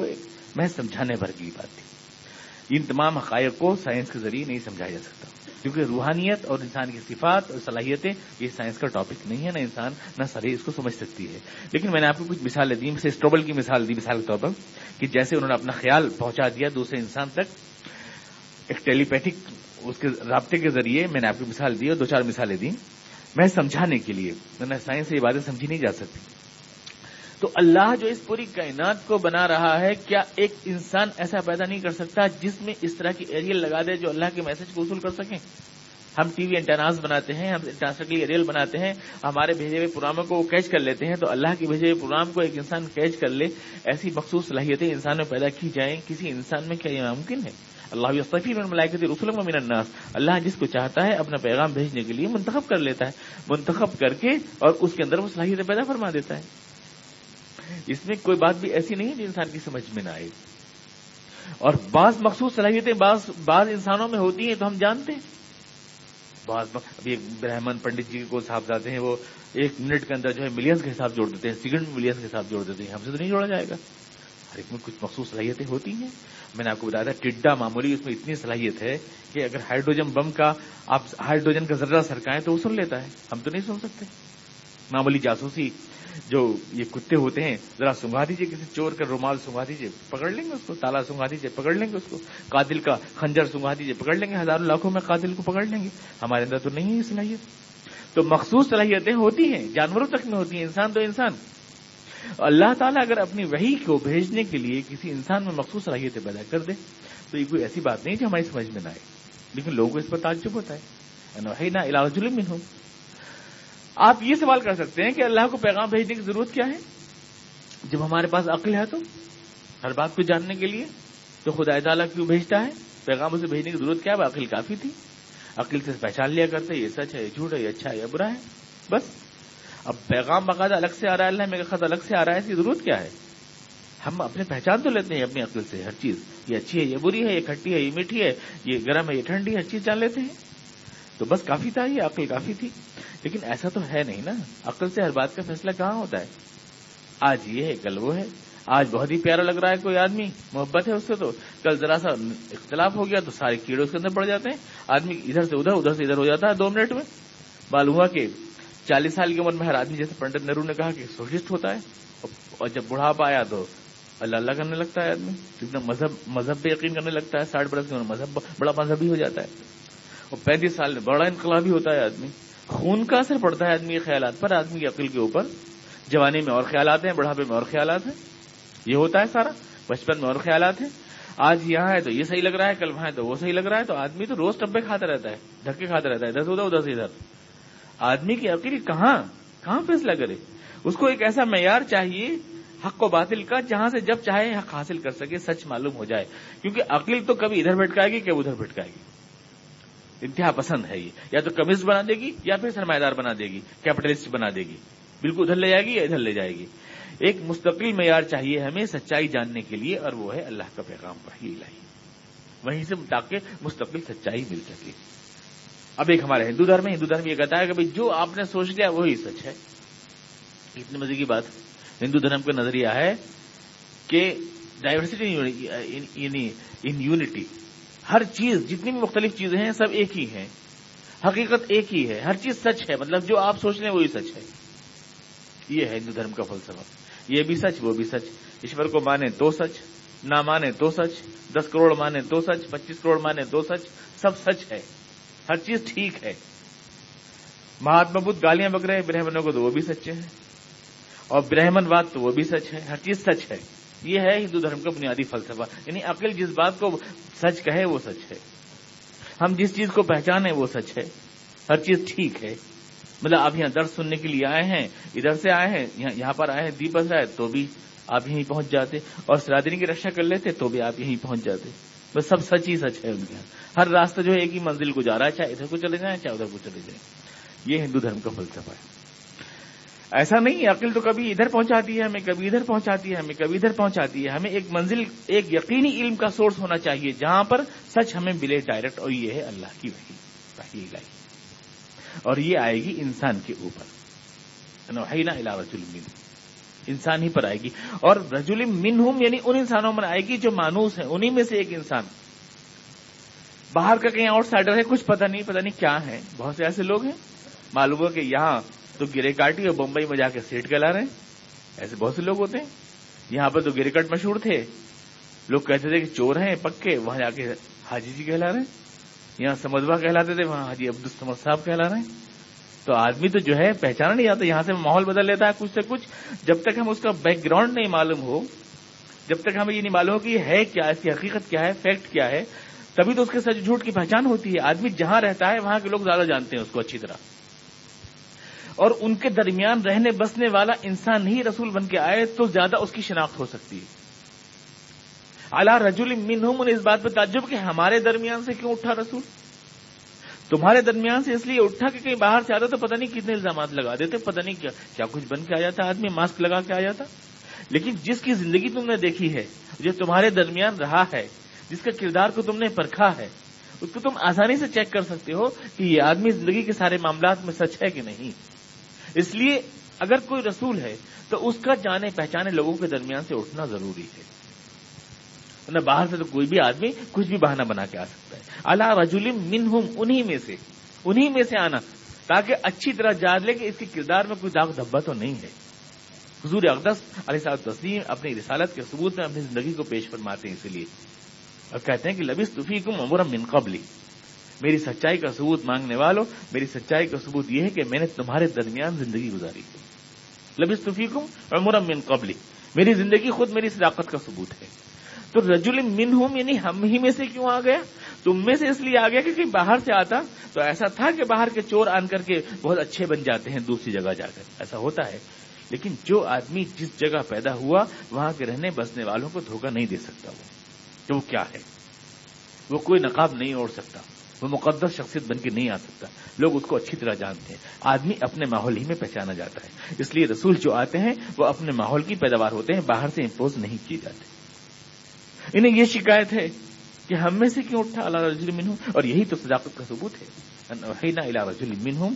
محض سمجھانے بھر کی بات تھی، ان تمام حقائق کو سائنس کے ذریعے نہیں سمجھایا جا سکتا، کیونکہ روحانیت اور انسان کی صفات اور صلاحیتیں یہ سائنس کا ٹاپک نہیں ہے، نہ انسان نہ ساری اس کو سمجھ سکتی ہے۔ لیکن میں نے آپ کو کچھ مثالیں دی، جیسے اسٹروبل کی مثال دی مثال کے طور پر، کہ جیسے انہوں نے اپنا خیال پہنچا دیا دوسرے انسان تک ایک ٹیلیپیتھک اس کے رابطے کے ذریعے، میں نے آپ کو مثال دی اور دو چار مثالیں دیں میں سمجھانے کے لیے، ورنہ سائنس سے یہ باتیں سمجھی نہیں جا سکتی۔ تو اللہ جو اس پوری کائنات کو بنا رہا ہے، کیا ایک انسان ایسا پیدا نہیں کر سکتا جس میں اس طرح کی ایریل لگا دے جو اللہ کے میسج کو وصول کر سکیں؟ ہم ٹی وی انٹیناز بناتے ہیں، ہم ٹرانسٹر کے لیے ایریل بناتے ہیں، ہمارے بھیجے ہوئے پروگراموں کو وہ کیچ کر لیتے ہیں، تو اللہ کے بھیجے ہوئے پروگرام کو ایک انسان کیچ کر لے، ایسی مخصوص صلاحیتیں انسان میں پیدا کی جائیں کسی انسان میں، کیا یہ ناممکن ہے؟ اللہ یصطفی من الملائکۃ رسلا و من الناس، اللہ جس کو چاہتا ہے اپنا پیغام بھیجنے کے لیے منتخب کر لیتا ہے، منتخب کر کے اور اس کے اندر وہ صلاحیتیں پیدا فرما دیتا ہے۔ اس میں کوئی بات بھی ایسی نہیں ہے جو انسان کی سمجھ میں نہ آئے، اور بعض مخصوص صلاحیتیں بعض انسانوں میں ہوتی ہیں تو ہم جانتے ہیں۔ ابھی ایک برہمن پنڈت جی کو صاحب جاتے ہیں، وہ ایک منٹ کے اندر جو ہے ملینز کے حساب جوڑ دیتے ہیں، سیکنڈ ملینز کے حساب جوڑ دیتے ہیں، ہم سے تو نہیں جوڑا جائے گا۔ ہر ایک میں کچھ مخصوص صلاحیتیں ہوتی ہیں، میں نے آپ کو بتایا تھا ٹڈا معمولی، اس میں اتنی صلاحیت ہے کہ اگر ہائیڈروجن بم کا آپ ہائیڈروجن کا ذرہ سرکائیں تو وہ سن لیتا ہے، ہم تو نہیں سن سکتے۔ معمولی جاسوسی جو یہ کتے ہوتے ہیں، ذرا سنگھا دیجیے کسی چور کا رومال سنگھا دیجیے پکڑ لیں گے اس کو، تالا سنگھا دیجیے پکڑ لیں گے اس کو، قاتل کا خنجر سنگھا دیجیے پکڑ لیں گے، ہزاروں لاکھوں میں قاتل کو پکڑ لیں گے، ہمارے اندر تو نہیں ہے صلاحیت۔ تو مخصوص صلاحیتیں ہوتی ہیں، جانوروں تک میں ہوتی ہیں، انسان تو انسان۔ اللہ تعالیٰ اگر اپنی وحی کو بھیجنے کے لیے کسی انسان میں مخصوص صلاحیتیں پیدا کر دے تو یہ کوئی ایسی بات نہیں جو ہماری سمجھ میں نہ آئے، لیکن لوگوں کو اس پر تعجب ہوتا ہے نہ علاج ظلم۔ آپ یہ سوال کر سکتے ہیں کہ اللہ کو پیغام بھیجنے کی ضرورت کیا ہے جب ہمارے پاس عقل ہے تو ہر بات کو جاننے کے لیے، تو خدا تعالیٰ کیوں بھیجتا ہے پیغام؟ اسے بھیجنے کی ضرورت کیا ہے؟ عقل کافی تھی، عقل سے پہچان لیا کرتے یہ سچ ہے، یہ جھوٹ ہے، یہ اچھا ہے، یہ برا ہے، بس۔ اب پیغام باقاعدہ الگ سے آ رہا ہے، اللہ میرے خط الگ سے آ رہا ہے، اس کی ضرورت کیا ہے؟ ہم اپنے پہچان تو لیتے ہیں اپنی عقل سے ہر چیز، یہ اچھی ہے، یہ بری ہے، یہ کھٹی ہے، یہ میٹھی ہے، یہ گرم ہے، یہ ٹھنڈی ہے، ہر چیز جان لیتے ہیں، تو بس کافی تھا، یہ عقل کافی تھی۔ لیکن ایسا تو ہے نہیں نا، عقل سے ہر بات کا فیصلہ کہاں ہوتا ہے؟ آج یہ ہے کل وہ ہے، آج بہت ہی پیارا لگ رہا ہے کوئی آدمی، محبت ہے اس سے، تو کل ذرا سا اختلاف ہو گیا تو سارے کیڑے اس کے اندر پڑ جاتے ہیں، آدمی ادھر سے ادھر ادھر سے ادھر ہو جاتا ہے 2 منٹ میں۔ معلوم ہوا کہ 40 سال کی عمر میں ہر آدمی جیسے پنڈت نہرو نے کہا کہ سوشلسٹ ہوتا ہے، اور جب بڑھاپا آیا تو اللہ اللہ کرنے لگتا ہے آدمی، اتنا مذہب پہ یقین کرنے لگتا ہے، 60 برس کی عمر مذہب بڑا مذہبی ہو جاتا ہے، اور 35 سال میں بڑا انقلابی ہوتا ہے آدمی۔ خون کا اثر پڑتا ہے آدمی کے خیالات پر، آدمی کی عقل کے اوپر، جوانی میں اور خیالات ہیں، بڑھاپے میں اور خیالات ہیں، یہ ہوتا ہے سارا، بچپن میں اور خیالات ہیں، آج یہاں ہے تو یہ صحیح لگ رہا ہے، کل وہاں ہے تو وہ صحیح لگ رہا ہے، تو آدمی تو روز ٹپے کھاتا رہتا ہے، دھکے کھاتا رہتا ہے، ادھر سے ادھر ادھر سے ادھر۔ آدمی کی عقل کہاں فیصلہ کرے؟ اس کو ایک ایسا معیار چاہیے حق و باطل کا جہاں سے جب چاہے حق حاصل کر سکے, سچ معلوم ہو جائے. کیونکہ عقل تو کبھی ادھر بھٹکائے گی کہ ادھر بھٹکائے گی, انتہا پسند ہے یہ, یا تو کمیونسٹ بنا دے گی یا پھر سرمایہ دار بنا دے گی, کیپٹلسٹ بنا دے گی, بالکل ادھر لے جائے گی یا ادھر لے جائے گی. ایک مستقل معیار چاہیے ہمیں سچائی جاننے کے لیے, اور وہ ہے اللہ کا پیغام, وحی الہی, وہیں سے تاکہ مستقل سچائی مل سکے. اب ایک ہمارے ہندو دھرم یہ کہتا ہے کہ بھئی جو آپ نے سوچ لیا وہی سچ ہے. اتنے مزے کی بات, ہندو دھرم کا نظریہ ہے کہ ڈائیورسٹی ان یونٹی, ہر چیز جتنی بھی مختلف چیزیں ہیں سب ایک ہی ہیں, حقیقت ایک ہی ہے, ہر چیز سچ ہے, مطلب جو آپ سوچ لیں وہی سچ ہے. یہ ہے ہندو دھرم کا فلسفہ, یہ بھی سچ وہ بھی سچ, ایشور کو مانے تو سچ, نہ مانے تو سچ, 10 کروڑ مانے تو سچ, 25 کروڑ مانے تو سچ, سب سچ ہے, ہر چیز ٹھیک ہے. مہاتما بدھ گالیاں بک رہے ہیں برہمنوں کو تو وہ بھی سچے ہیں, اور برہمن واد تو وہ بھی سچ ہے, ہر چیز سچ ہے. یہ ہے ہندو دھرم کا بنیادی فلسفہ, یعنی عقل جس بات کو سچ کہے وہ سچ ہے, ہم جس چیز کو پہچانے وہ سچ ہے, ہر چیز ٹھیک ہے. مطلب آپ یہاں درس سننے کے لیے آئے ہیں, ادھر سے آئے ہیں, یہاں پر آئے ہیں دیپس رائے تو بھی آپ یہیں پہنچ جاتے, اور سرادری کی رکشا کر لیتے تو بھی آپ یہیں پہنچ جاتے. بس سب سچ ہی سچ ہے ان کے یہاں, ہر راستہ جو ہے ایک ہی منزل کو جا رہا ہے, چاہے ادھر کو چلے جائیں چاہے ادھر کو چلے جائیں. یہ ہندو دھرم کا فلسفہ ہے. ایسا نہیں, عقل تو کبھی ادھر پہنچاتی ہے ہمیں, کبھی ادھر پہنچاتی ہے ہمیں, کبھی ادھر پہنچاتی ہے ہمیں. ایک منزل, ایک یقینی علم کا سورس ہونا چاہیے جہاں پر سچ ہمیں ملے ڈائریکٹ, اور یہ ہے اللہ کی وحی الہی, اور یہ آئے گی انسان کے اوپر, وحینا الی رجل منہم, انسان ہی پر آئے گی. اور رجل منہم یعنی ان انسانوں میں آئے گی جو مانوس ہیں, انہی میں سے ایک انسان. باہر کا کہیں آؤٹ سائڈر ہے, کچھ پتہ نہیں کیا ہے. بہت سے ایسے لوگ ہیں, معلوم ہو کہ یہاں تو گرے کاٹی اور بمبئی میں جا کے سیٹ کہلا رہے ہیں, ایسے بہت سے لوگ ہوتے ہیں. یہاں پر تو گرے کٹ مشہور تھے, لوگ کہتے تھے کہ چور ہیں پکے, وہاں جا کے حاجی جی کہلا رہے ہیں. یہاں سمدوا کہلاتے تھے, وہاں حاجی عبدالصمد صاحب کہلا رہے ہیں. تو آدمی تو جو ہے پہچانا نہیں جاتا, یہاں سے ماحول بدل لیتا ہے کچھ سے کچھ. جب تک ہم اس کا بیک گراؤنڈ نہیں معلوم ہو, جب تک ہمیں یہ نہیں معلوم ہو کہ ہے کیا, اس کی حقیقت کیا ہے, فیکٹ کیا ہے, تبھی تو اس کے سچ جھوٹ کی پہچان ہوتی ہے. آدمی جہاں رہتا ہے وہاں کے لوگ زیادہ جانتے ہیں اس کو اچھی طرح, اور ان کے درمیان رہنے بسنے والا انسان ہی رسول بن کے آئے تو زیادہ اس کی شناخت ہو سکتی ہے. اعلی رجل منہم, اس بات پہ تعجب کہ ہمارے درمیان سے کیوں اٹھا رسول, تمہارے درمیان سے اس لیے اٹھا کہ کہیں باہر سے آتا تو پتہ نہیں کتنے الزامات لگا دیتے, پتہ نہیں کیا کچھ بن کے آ جاتا, آدمی ماسک لگا کے آ جاتا. لیکن جس کی زندگی تم نے دیکھی ہے, جو تمہارے درمیان رہا ہے, جس کا کردار کو تم نے پرکھا ہے, اس کو تم آسانی سے چیک کر سکتے ہو کہ یہ آدمی زندگی کے سارے معاملات میں سچ ہے کہ نہیں. اس لیے اگر کوئی رسول ہے تو اس کا جانے پہچانے لوگوں کے درمیان سے اٹھنا ضروری ہے, ورنہ باہر سے تو کوئی بھی آدمی کچھ بھی بہانہ بنا کے آ سکتا ہے. الا رجل منہم, انہی میں سے آنا, تاکہ اچھی طرح جان لے کہ اس کے کردار میں کوئی داغ دھبا تو نہیں ہے. حضور اقدس علیہ الصلوۃ والسلام اپنی رسالت کے ثبوت میں اپنی زندگی کو پیش فرماتے ہیں, اس لیے اور کہتے ہیں کہ لبثت فیکم عمرا من قبلی, میری سچائی کا ثبوت مانگنے والوں, میری سچائی کا ثبوت یہ ہے کہ میں نے تمہارے درمیان زندگی گزاری ہے. لبثت فیکم عمرا من قبلی, میری زندگی خود میری صداقت کا ثبوت ہے. تو رجل منہم یعنی ہم ہی میں سے کیوں آ گیا, تم میں سے اس لیے آ گیا کہ باہر سے آتا تو ایسا تھا کہ باہر کے چور آن کر کے بہت اچھے بن جاتے ہیں دوسری جگہ جا کر, ایسا ہوتا ہے. لیکن جو آدمی جس جگہ پیدا ہوا وہاں کے رہنے بسنے والوں کو دھوکہ نہیں دے سکتا, وہ کیا ہے, وہ کوئی نقاب نہیں اوڑھ سکتا, وہ مقدس شخصیت بن کے نہیں آ سکتا, لوگ اس کو اچھی طرح جانتے ہیں. آدمی اپنے ماحول ہی میں پہچانا جاتا ہے, اس لیے رسول جو آتے ہیں وہ اپنے ماحول کی پیداوار ہوتے ہیں, باہر سے امپوز نہیں کیے جاتے. انہیں یہ شکایت ہے کہ ہم میں سے کیوں اٹھا, الا رجل منہم, اور یہی تو صداقت کا ثبوت ہے. ان اوحینا الی رجل منہم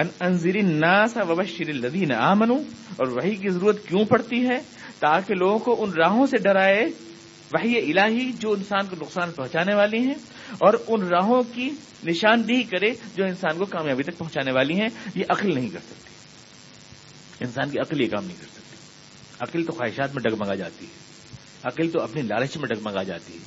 ان انذر الناس وبشر الذین آمنوا, اور وحی کی ضرورت کیوں پڑتی ہے, تاکہ لوگوں کو ان راہوں سے ڈرائے وحی الہی جو انسان کو نقصان پہنچانے والی ہیں, اور ان راہوں کی نشاندہی کرے جو انسان کو کامیابی تک پہنچانے والی ہیں. یہ عقل نہیں کر سکتی, انسان کی عقل یہ کام نہیں کر سکتی. عقل تو خواہشات میں ڈگمگا جاتی ہے, عقل تو اپنی لالچ میں ڈگمگا جاتی ہے,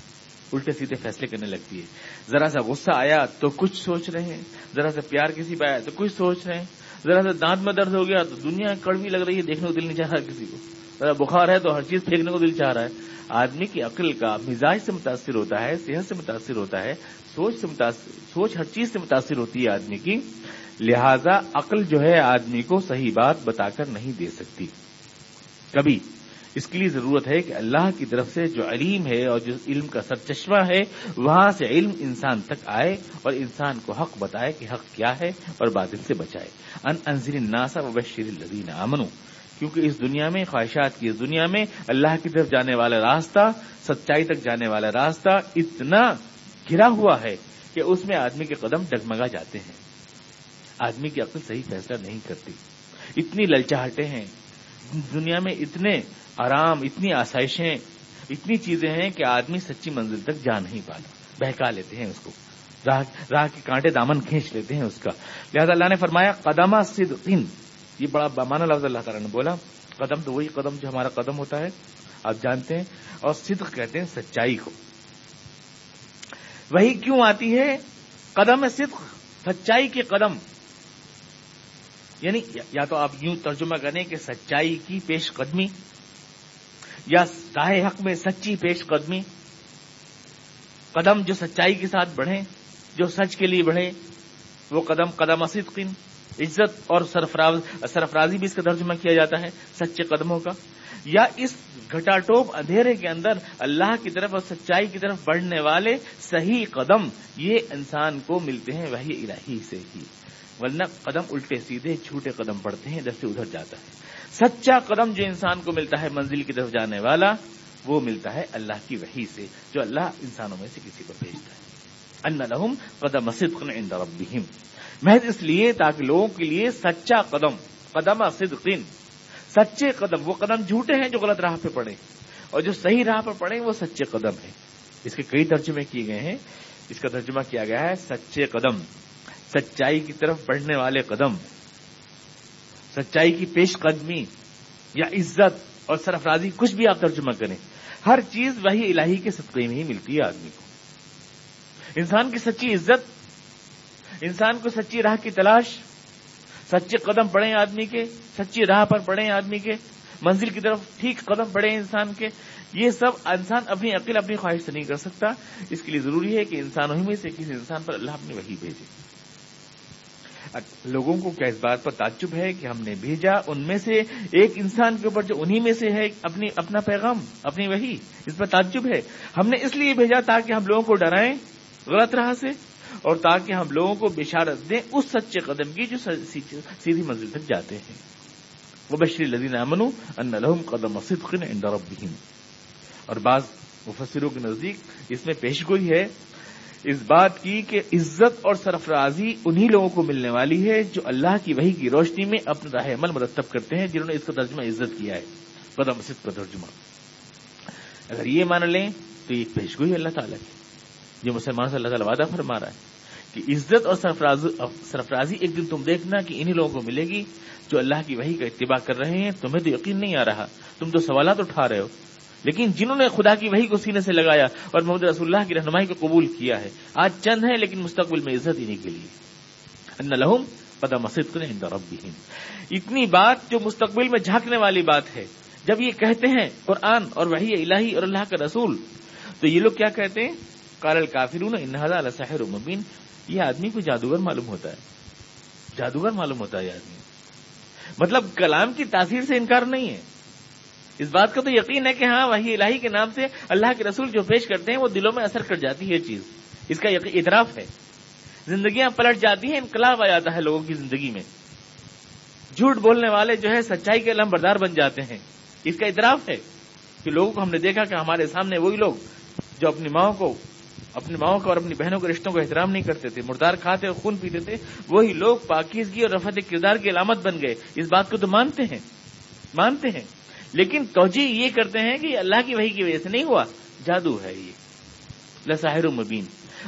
الٹے سیدھے فیصلے کرنے لگتی ہے. ذرا سا غصہ آیا تو کچھ سوچ رہے ہیں, ذرا سا پیار کسی پہ آیا تو کچھ سوچ رہے ہیں, ذرا سا دانت میں درد ہو گیا تو دنیا کڑوی لگ رہی ہے, دیکھنے کو دل نہیں چاہ رہا کسی کو, ذرا بخار ہے تو ہر چیز پھینکنے کو دل چاہ رہا ہے. آدمی کی عقل کا مزاج سے متاثر ہوتا ہے, صحت سے متاثر ہوتا ہے, سوچ ہر چیز سے متاثر ہوتی ہے آدمی کی. لہذا عقل جو ہے آدمی کو صحیح بات بتا کر نہیں دے سکتی کبھی. اس کے لیے ضرورت ہے کہ اللہ کی طرف سے جو علیم ہے اور جو علم کا سرچشمہ ہے وہاں سے علم انسان تک آئے اور انسان کو حق بتائے کہ حق کیا ہے اور باطل سے بچائے. انذر الناس وبشر الذین آمنوا. کیونکہ اس دنیا میں خواہشات کی اس دنیا میں اللہ کی طرف جانے والا راستہ, سچائی تک جانے والا راستہ اتنا گھرا ہوا ہے کہ اس میں آدمی کے قدم ڈگمگا جاتے ہیں, آدمی کی عقل صحیح فیصلہ نہیں کرتی. اتنی للچاہٹیں ہیں دنیا میں, اتنے آرام, اتنی آسائشیں, اتنی چیزیں ہیں کہ آدمی سچی منزل تک جا نہیں پاتا, بہکا لیتے ہیں اس کو, راہ کے کانٹے دامن کھینچ لیتے ہیں اس کا. لہذا اللہ نے فرمایا قدمہ صدقین, یہ بڑا بامانہ لفظ اللہ تعالیٰ نے بولا. قدم تو وہی قدم جو ہمارا قدم ہوتا ہے آپ جانتے ہیں, اور صدق کہتے ہیں سچائی کو. وہی کیوں آتی ہے قدم صدق, سچائی کے قدم, یعنی یا تو آپ یوں ترجمہ کریں کہ سچائی کی پیش قدمی یا راہ حق میں سچی پیش قدمی, قدم جو سچائی کے ساتھ بڑھیں, جو سچ کے لیے بڑھیں, وہ قدم قدم صدق. عزت اور سرفرازی بھی اس کا ترجمہ کیا جاتا ہے سچے قدموں کا. یا اس گھٹا ٹوپ اندھیرے کے اندر اللہ کی طرف اور سچائی کی طرف بڑھنے والے صحیح قدم یہ انسان کو ملتے ہیں وحی الہی سے ہی, ورنہ قدم الٹے سیدھے جھوٹے قدم بڑھتے ہیں, ادھر سے ادھر جاتا ہے. سچا قدم جو انسان کو ملتا ہے منزل کی طرف جانے والا وہ ملتا ہے اللہ کی وحی سے جو اللہ انسانوں میں سے کسی کو بھیجتا ہے. ان لہم قدم صدق عند ربہم, محض اس لیے تاکہ لوگوں کے لیے سچا قدم قدم صدقین, سچے قدم, وہ قدم جھوٹے ہیں جو غلط راہ پہ پڑے اور جو صحیح راہ پہ پڑے وہ سچے قدم ہیں. اس کے کئی ترجمے کیے گئے ہیں, اس کا ترجمہ کیا گیا ہے سچے قدم, سچائی کی طرف بڑھنے والے قدم, سچائی کی پیش قدمی یا عزت اور سرفرازی, کچھ بھی آپ ترجمہ کریں ہر چیز وحی الہی کے صدقے میں ہی ملتی ہے آدمی کو. انسان کی سچی عزت, انسان کو سچی راہ کی تلاش, سچے قدم بڑھیں آدمی کے, سچی راہ پر بڑھیں آدمی کے, منزل کی طرف ٹھیک قدم بڑھیں انسان کے, یہ سب انسان اپنی عقل اپنی خواہش سے نہیں کر سکتا. اس کے لیے ضروری ہے کہ انسانوں ہی میں سے کسی انسان پر اللہ اپنی وحی بھیجے. لوگوں کو کیا اس بات پر تعجب ہے کہ ہم نے بھیجا ان میں سے ایک انسان کے اوپر جو انہی میں سے ہے اپنا پیغام اپنی وحی, اس پر تعجب ہے. ہم نے اس لیے بھیجا تاکہ ہم لوگوں کو ڈرائیں غلط راہ سے اور تاکہ ہم لوگوں کو بشارت دیں اس سچے قدم کی جو سیدھی منزل تک جاتے ہیں. وبشر الذین آمنوا ان لهم قدم صدق عند ربهم. اور بعض مفسروں کے نزدیک اس میں پیش گوئی ہے اس بات کی کہ عزت اور سرفرازی انہی لوگوں کو ملنے والی ہے جو اللہ کی وحی کی روشنی میں اپنا راہ عمل مرتب کرتے ہیں, جنہوں نے اس کا ترجمہ عزت کیا ہے قدم صدق کا ترجمہ. اگر یہ مان لیں تو یہ پیش گوئی اللہ تعالیٰ کی, جو مسلمان سے اللہ تعالیٰ وعدہ فرما رہا ہے کہ عزت اور سرفرازی ایک دن تم دیکھنا کہ انہی لوگوں کو ملے گی جو اللہ کی وحی کا اتباع کر رہے ہیں. تمہیں تو یقین نہیں آ رہا, تم تو سوالات اٹھا رہے ہو, لیکن جنہوں نے خدا کی وحی کو سینے سے لگایا اور محمد رسول اللہ کی رہنمائی کو قبول کیا ہے آج چند ہیں لیکن مستقبل میں عزت انہی کے لیے. ان لہم قدم صدق عند ربہم. اتنی بات جو مستقبل میں جھانکنے والی بات ہے. جب یہ کہتے ہیں قرآن اور وحی الہی اور اللہ کا رسول تو یہ لوگ کیا کہتے ہیں قال الکافرون ان ھذا لساحر مبین. یہ آدمی کو جادوگر معلوم ہوتا ہے, جادوگر معلوم ہوتا ہے یہ آدمی. مطلب کلام کی تاثیر سے انکار نہیں ہے, اس بات کا تو یقین ہے کہ ہاں وحی الہی کے نام سے اللہ کے رسول جو پیش کرتے ہیں وہ دلوں میں اثر کر جاتی ہے چیز, اس کا اعتراف ہے. زندگیاں پلٹ جاتی ہیں, انقلاب آ جاتا ہے لوگوں کی زندگی میں. جھوٹ بولنے والے جو ہے سچائی کے علم بردار بن جاتے ہیں, اس کا اعتراف ہے کہ لوگوں کو ہم نے دیکھا کہ ہمارے سامنے وہی لوگ جو اپنی ماؤں کو اور اپنی بہنوں کے رشتوں کو احترام نہیں کرتے تھے, مردار کھاتے اور خون پیتے تھے, وہی لوگ پاکیزگی اور رفعت کردار کی علامت بن گئے. اس بات کو تو مانتے ہیں لیکن توجیہ یہ کرتے ہیں کہ اللہ کی وحی کی وجہ سے نہیں ہوا, جادو ہے یہ لساحر مبین.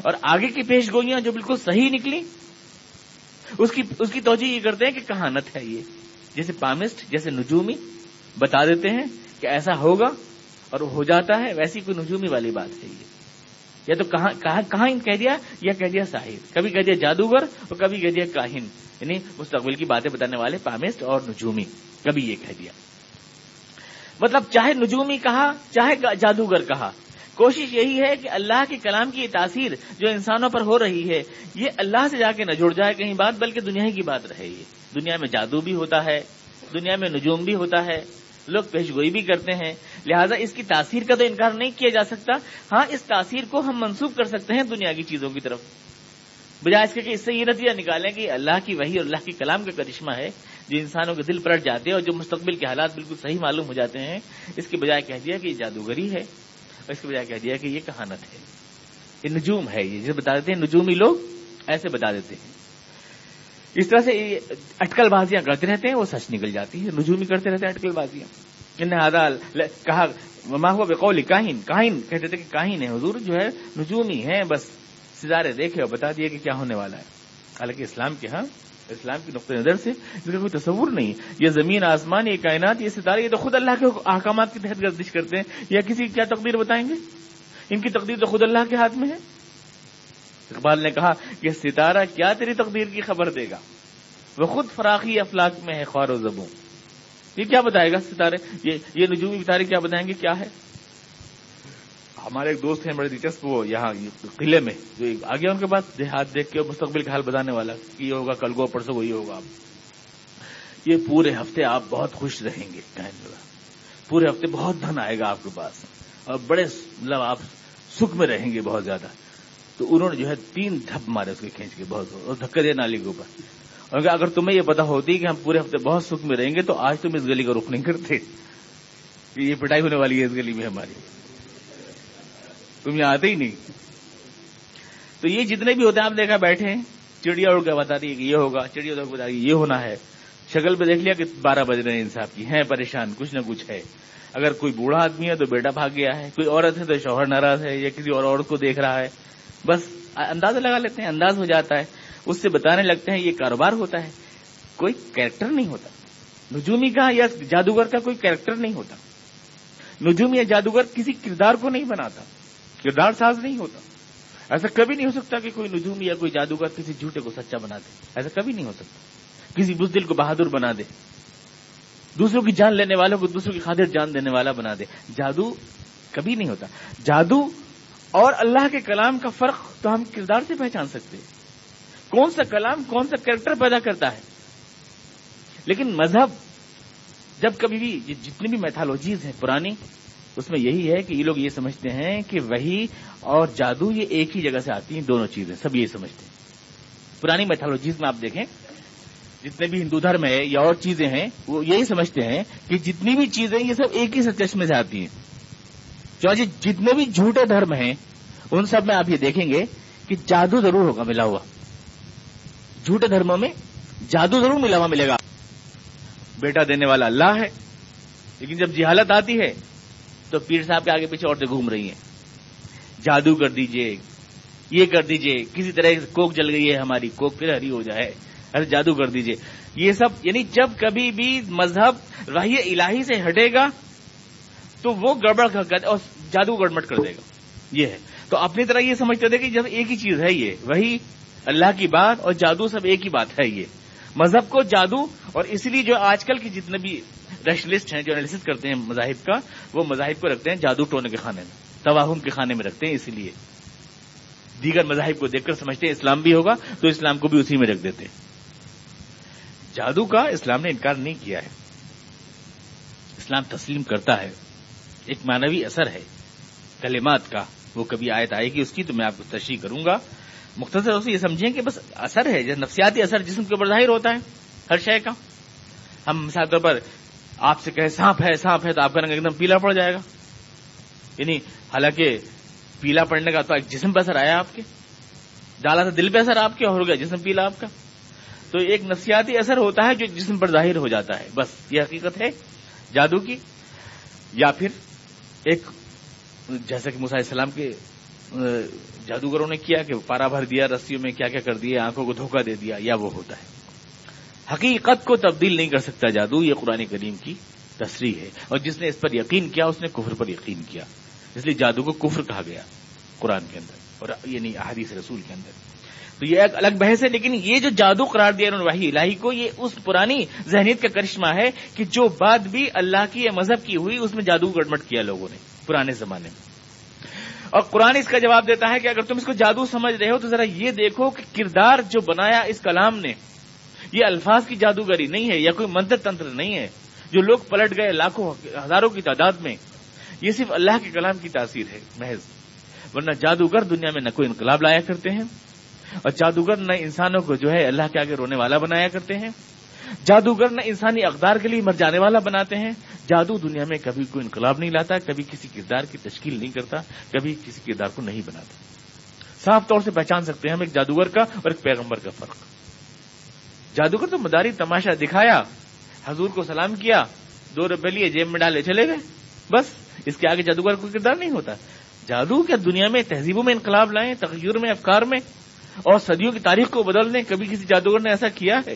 اور آگے کی پیش گوئیاں جو بالکل صحیح نکلی اس کی توجیہ یہ کرتے ہیں کہ کہانت ہے یہ, جیسے پامسٹ جیسے نجومی بتا دیتے ہیں کہ ایسا ہوگا اور ہو جاتا ہے, ویسی کوئی نجومی والی بات ہے یہ. یا تو کہاں کہہ دیا, یا کہہ دیا ساحر, کبھی کہہ دیا جادوگر اور کبھی کہہ دیا کاہن, یعنی مستقبل کی باتیں بتانے والے پامسٹ اور نجومی, کبھی یہ کہہ دیا. مطلب چاہے نجومی کہا چاہے جادوگر کہا, کوشش یہی ہے کہ اللہ کے کلام کی یہ تاثیر جو انسانوں پر ہو رہی ہے یہ اللہ سے جا کے نہ جڑ جائے کہیں بات, بلکہ دنیا کی بات رہے. یہ دنیا میں جادو بھی ہوتا ہے, دنیا میں نجوم بھی ہوتا ہے, لوگ پیش گوئی بھی کرتے ہیں, لہٰذا اس کی تاثیر کا تو انکار نہیں کیا جا سکتا. ہاں اس تاثیر کو ہم منسوب کر سکتے ہیں دنیا کی چیزوں کی طرف, بجائے اس کے کہ اس سے یہ نتیجہ نکالیں کہ اللہ کی وحی اور اللہ کے کلام کا کرشمہ ہے جو انسانوں کے دل پلٹ جاتے ہیں اور جو مستقبل کے حالات بالکل صحیح معلوم ہو جاتے ہیں. اس کے بجائے کہہ دیا کہ یہ جادوگری ہے, اور اس کے بجائے کہہ دیا کہ یہ کہانت ہے, یہ نجوم ہے, یہ جسے بتا دیتے ہیں نجومی لوگ ایسے بتا دیتے ہیں. اس طرح سے اٹکل بازیاں کرتے رہتے ہیں, وہ سچ نکل جاتی ہے, نجومی کرتے رہتے ہیں اٹکل بازیاں. کہا ما ہوا بقول کاہن, کاہن کہتے تھے کہ کاہن ہے حضور جو ہے نجومی ہیں, بس ستارے دیکھے اور بتا دیے کہ کیا ہونے والا ہے. حالانکہ اسلام کے ہاں اسلام کی نقطۂ نظر سے اس کا کوئی تصور نہیں ہے. یہ زمین آسمان, یہ کائنات, یہ ستارے, یہ تو خود اللہ کے احکامات کے تحت گردش کرتے ہیں, یا کسی کی کیا تقدیر بتائیں گے؟ ان کی تقدیر تو خود اللہ کے ہاتھ میں ہے. اقبال نے کہا کہ ستارہ کیا تیری تقدیر کی خبر دے گا, وہ خود فراخی افلاق میں ہے خوار و زبوں. یہ کیا بتائے گا ستارے, یہ نجومی ستارے کیا بتائیں گے کیا ہے؟ ہمارے ایک دوست ہیں بڑے دلچسپ, وہ یہاں قلعے میں جو آ گیا ان کے پاس دیہات دیکھ کے مستقبل کا حال بتانے والا کہ یہ ہوگا کل کو پرسوں وہی ہوگا. یہ پورے ہفتے آپ بہت خوش رہیں گے, پورے ہفتے بہت دھن آئے گا آپ کے پاس اور بڑے مطلب آپ سکھ میں رہیں گے بہت زیادہ. تو انہوں نے جو ہے 3 دھب مارے اس کے کھینچ کے بہت, اور دھکا دیا نالی کے اوپر, اور اگر تمہیں یہ پتا ہوتی کہ ہم پورے ہفتے بہت سکھ میں رہیں گے تو آج تم اس گلی کا رخ نہیں کرتے, کہ یہ پٹائی ہونے والی ہے اس گلی میں ہماری, تم یہاں آتے ہی نہیں. تو یہ جتنے بھی ہوتے ہیں آپ دیکھا بیٹھے ہیں, چڑیا اڑ کے بتا رہی ہے کہ یہ ہوگا, چڑیا اڑ کے بتا رہی ہے یہ ہونا ہے, شکل پہ دیکھ لیا کہ 12 بج رہے ہیں انصاف کی, ہیں پریشان, کچھ نہ کچھ ہے. اگر کوئی بوڑھا آدمی ہے تو بیٹا بھاگ گیا ہے, کوئی عورت ہے تو شوہر ناراض ہے یا کسی اور عورت کو دیکھ رہا ہے, بس اندازہ لگا لیتے ہیں, انداز ہو جاتا ہے, اس سے بتانے لگتے ہیں. یہ کاروبار ہوتا ہے, کوئی کیریکٹر نہیں ہوتا. نجومی کا یا جادوگر کا کوئی کیریکٹر نہیں ہوتا. نجومی یا جادوگر کسی کردار کو نہیں بناتا, کردار ساز نہیں ہوتا. ایسا کبھی نہیں ہو سکتا کہ کوئی نجومی یا کوئی جادوگر کسی جھوٹے کو سچا بنا دے, ایسا کبھی نہیں ہو سکتا. کسی بزدل کو بہادر بنا دے, دوسروں کی جان لینے والوں کو دوسروں کی خاطر جان دینے والا بنا دے, جادو کبھی نہیں ہوتا. جادو اور اللہ کے کلام کا فرق تو ہم کردار سے پہچان سکتے ہیں, کون سا کلام کون سا کریکٹر پیدا کرتا ہے. لیکن مذہب جب کبھی بھی, جتنی بھی میتھالوجیز ہیں پرانی, اس میں یہی ہے کہ یہ لوگ یہ سمجھتے ہیں کہ وحی اور جادو یہ ایک ہی جگہ سے آتی ہیں, دونوں چیزیں, سب یہ سمجھتے ہیں. پرانی میتھالوجیز میں آپ دیکھیں جتنے بھی ہندو دھرم ہے یا اور چیزیں ہیں, وہ یہی سمجھتے ہیں کہ جتنی بھی چیزیں یہ سب ایک ہی چشمے سے آتی ہیں. چوجی جتنے بھی جھوٹے دھرم ہیں ان سب میں آپ یہ دیکھیں گے کہ جادو ضرور ہوگا ملا ہوا, جھوٹے دھرموں میں جادو ضرور ملا ہوا ملے گا. بیٹا دینے والا اللہ ہے, لیکن جب جہالت آتی ہے تو پیر صاحب کے آگے پیچھے عورتیں گھوم رہی ہیں, جادو کر دیجئے, یہ کر دیجئے, کسی طرح کوک جل گئی ہے ہماری, کوک پھر ہری ہو جائے, ارے جادو کر دیجئے. یہ سب یعنی جب کبھی بھی مذہب راہ الہی سے ہٹے گا تو وہ گڑبڑ اور جادو گڑمٹ کر دے گا. یہ ہے تو اپنی طرح یہ سمجھتے تھے کہ جب ایک ہی چیز ہے, یہ وہی اللہ کی بات اور جادو سب ایک ہی بات ہے. یہ مذہب کو جادو, اور اسی لیے جو آج کل کے جتنے بھی ریشنلسٹ ہیں جو انالیسس کرتے ہیں مذاہب کا, وہ مذاہب کو رکھتے ہیں جادو ٹونے کے خانے میں, توہم کے خانے میں رکھتے ہیں. اسی لیے دیگر مذاہب کو دیکھ کر سمجھتے ہیں اسلام بھی ہوگا تو اسلام کو بھی اسی میں رکھ دیتے ہیں. جادو کا اسلام نے انکار نہیں کیا ہے, اسلام تسلیم کرتا ہے. ایک معنوی اثر ہے کلمات کا, وہ کبھی آیت آئے گی اس کی تو میں آپ کو تشریح کروں گا. مختصر اسے یہ سمجھیں کہ بس اثر ہے, جیسے نفسیاتی اثر جسم کے اوپر ظاہر ہوتا ہے ہر شے کا. ہم مثال طور پر آپ سے کہیں سانپ ہے سانپ ہے, تو آپ کا رنگ ایک دم پیلا پڑ جائے گا. یعنی حالانکہ پیلا پڑنے کا تو ایک جسم پہ اثر آیا آپ کے, ڈالا تھا دل پہ اثر آپ کے, اور ہو گیا جسم پیلا آپ کا. تو ایک نفسیاتی اثر ہوتا ہے جو جسم پر ظاہر ہو جاتا ہے, بس یہ حقیقت ہے جادو کی. یا پھر ایک جیسا کہ موسیٰ علیہ السلام کے جادوگروں نے کیا کہ پارا بھر دیا, رسیوں میں کیا کیا کر دیا, آنکھوں کو دھوکہ دے دیا, یا وہ ہوتا ہے. حقیقت کو تبدیل نہیں کر سکتا جادو, یہ قرآن کریم کی تصریح ہے. اور جس نے اس پر یقین کیا اس نے کفر پر یقین کیا, اس لیے جادو کو کفر کہا گیا قرآن کے اندر, اور یعنی احادیث رسول کے اندر. تو یہ ایک الگ بحث ہے, لیکن یہ جو جادو قرار دیا انہوں نے وحی الہی کو, یہ اس پرانی ذہنیت کا کرشمہ ہے کہ جو بات بھی اللہ کی یا مذہب کی ہوئی اس میں جادو گڑمٹ کیا لوگوں نے پرانے زمانے میں. اور قرآن اس کا جواب دیتا ہے کہ اگر تم اس کو جادو سمجھ رہے ہو تو ذرا یہ دیکھو کہ کردار جو بنایا اس کلام نے, یہ الفاظ کی جادوگری نہیں ہے یا کوئی منتر تنتر نہیں ہے, جو لوگ پلٹ گئے لاکھوں ہزاروں کی تعداد میں. یہ صرف اللہ کے کلام کی تاثیر ہے محض, ورنہ جادوگر دنیا میں نہ کوئی انقلاب لایا کرتے ہیں, اور جادوگر نہ انسانوں کو جو ہے اللہ کے آگے رونے والا بنایا کرتے ہیں, جادوگر نہ انسانی اقدار کے لیے مر جانے والا بناتے ہیں. جادو دنیا میں کبھی کوئی انقلاب نہیں لاتا, کبھی کسی کردار کی تشکیل نہیں کرتا, کبھی کسی کردار کو نہیں بناتا. صاف طور سے پہچان سکتے ہیں ہم ایک جادوگر کا اور ایک پیغمبر کا فرق. جادوگر تو مداری تماشا دکھایا, حضور کو سلام کیا, 2 روپے لیے جیب میں ڈالے چلے گئے, بس اس کے آگے جادوگر کوئی کردار نہیں ہوتا. جادو کیا دنیا میں تہذیبوں میں انقلاب لائیں, تغیر میں, افکار میں, اور صدیوں کی تاریخ کو بدل دیں, کبھی کسی جادوگر نے ایسا کیا ہے؟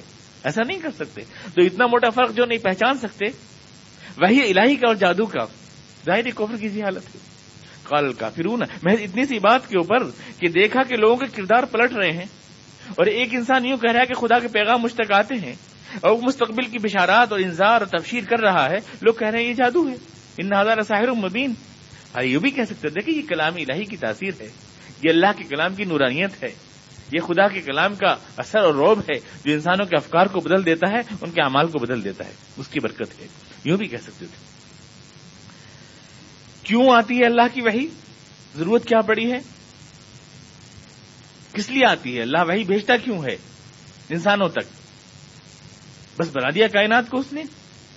ایسا نہیں کر سکتے. تو اتنا موٹا فرق جو نہیں پہچان سکتے, وحی الہی کا اور جادو کا, ظاہر کفر کی حالت ہے. قال الکافرون, محض اتنی سی بات کے اوپر کہ دیکھا کہ لوگوں کے کردار پلٹ رہے ہیں, اور ایک انسان یوں کہہ رہا ہے کہ خدا کے پیغام مجھ تک آتے ہیں, اور وہ مستقبل کی بشارات اور انذار اور تبشیر کر رہا ہے, لوگ کہہ رہے ہیں یہ جادو ہے. ان ہزار ساحر مبین, یہ بھی کہہ سکتے تھے کہ یہ کلام الہی کی تاثیر ہے, یہ اللہ کے کلام کی نورانیت ہے, یہ خدا کے کلام کا اثر اور روب ہے جو انسانوں کے افکار کو بدل دیتا ہے, ان کے اعمال کو بدل دیتا ہے, اس کی برکت ہے, یوں بھی کہہ سکتے تھے. کیوں آتی ہے اللہ کی وحی؟ ضرورت کیا پڑی ہے؟ کس لیے آتی ہے؟ اللہ وحی بھیجتا کیوں ہے انسانوں تک؟ بس بنا دیا کائنات کو اس نے,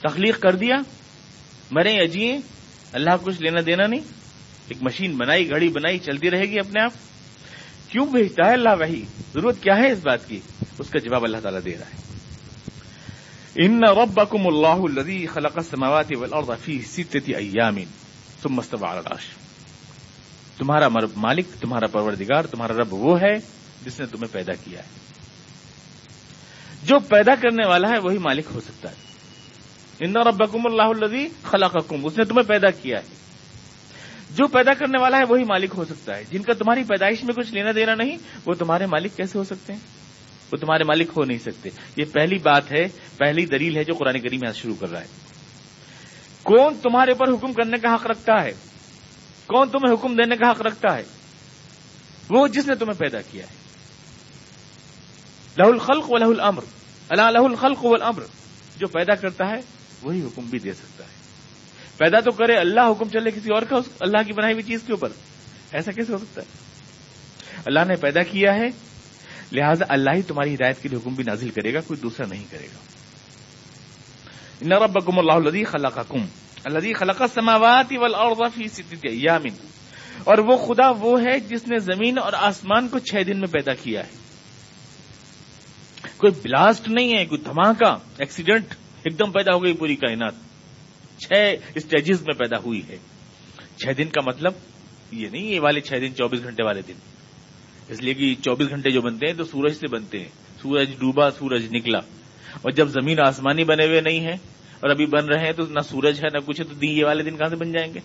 تخلیق کر دیا, مریں یا جیئیں اللہ کو کچھ لینا دینا نہیں, ایک مشین بنائی, گھڑی بنائی, چلتی رہے گی اپنے آپ. کیوں بھیجتا ہے اللہ وحی؟ ضرورت کیا ہے اس بات کی؟ اس کا جواب اللہ تعالیٰ دے رہا ہے. ان ربکم اللہ الذی خلق السماوات والارض فی 6 ایام ثم استوى علی العرش. تمہارا مالک, تمہارا پروردگار, تمہارا رب وہ ہے جس نے تمہیں پیدا کیا ہے. جو پیدا کرنے والا ہے وہی مالک ہو سکتا ہے. ان ربکم اللہ الذی خلقکم, اس نے تمہیں پیدا کیا ہے. جو پیدا کرنے والا ہے وہی مالک ہو سکتا ہے. جن کا تمہاری پیدائش میں کچھ لینا دینا نہیں وہ تمہارے مالک کیسے ہو سکتے ہیں؟ وہ تمہارے مالک ہو نہیں سکتے. یہ پہلی بات ہے, پہلی دلیل ہے جو قرآن کریم یہاں شروع کر رہا ہے. کون تمہارے اوپر حکم کرنے کا حق رکھتا ہے؟ کون تمہیں حکم دینے کا حق رکھتا ہے؟ وہ جس نے تمہیں پیدا کیا ہے. لہ الخلق و لہ الامر, الا لہ الخلق والامر. جو پیدا کرتا ہے وہی حکم بھی دے سکتا ہے. پیدا تو کرے اللہ, حکم چلے کسی اور کا اللہ کی بنائی ہوئی چیز کے اوپر, ایسا کیسے ہو سکتا ہے؟ اللہ نے پیدا کیا ہے, لہذا اللہ ہی تمہاری ہدایت کے لیے حکم بھی نازل کرے گا, کوئی دوسرا نہیں کرے گا. ان ربکم اللہ الذی خلقکم الذی خلق السماوات والارض فی 6 ایام, اور وہ خدا وہ ہے جس نے زمین اور آسمان کو 6 دن میں پیدا کیا ہے. کوئی بلاسٹ نہیں ہے, کوئی دھماکہ, ایکسیڈنٹ, ایک دم پیدا ہو گئی پوری کائنات. 6 اسٹیجز میں پیدا ہوئی ہے. 6 دن کا مطلب یہ نہیں یہ والے 6 دن 24 گھنٹے والے دن, اس لیے کہ 24 گھنٹے جو بنتے ہیں تو سورج سے بنتے ہیں. سورج ڈوبا, سورج نکلا, اور جب زمین آسمانی بنے ہوئے نہیں ہیں اور ابھی بن رہے ہیں تو نہ سورج ہے نہ کچھ ہے, تو یہ والے دن کہاں سے بن جائیں گے؟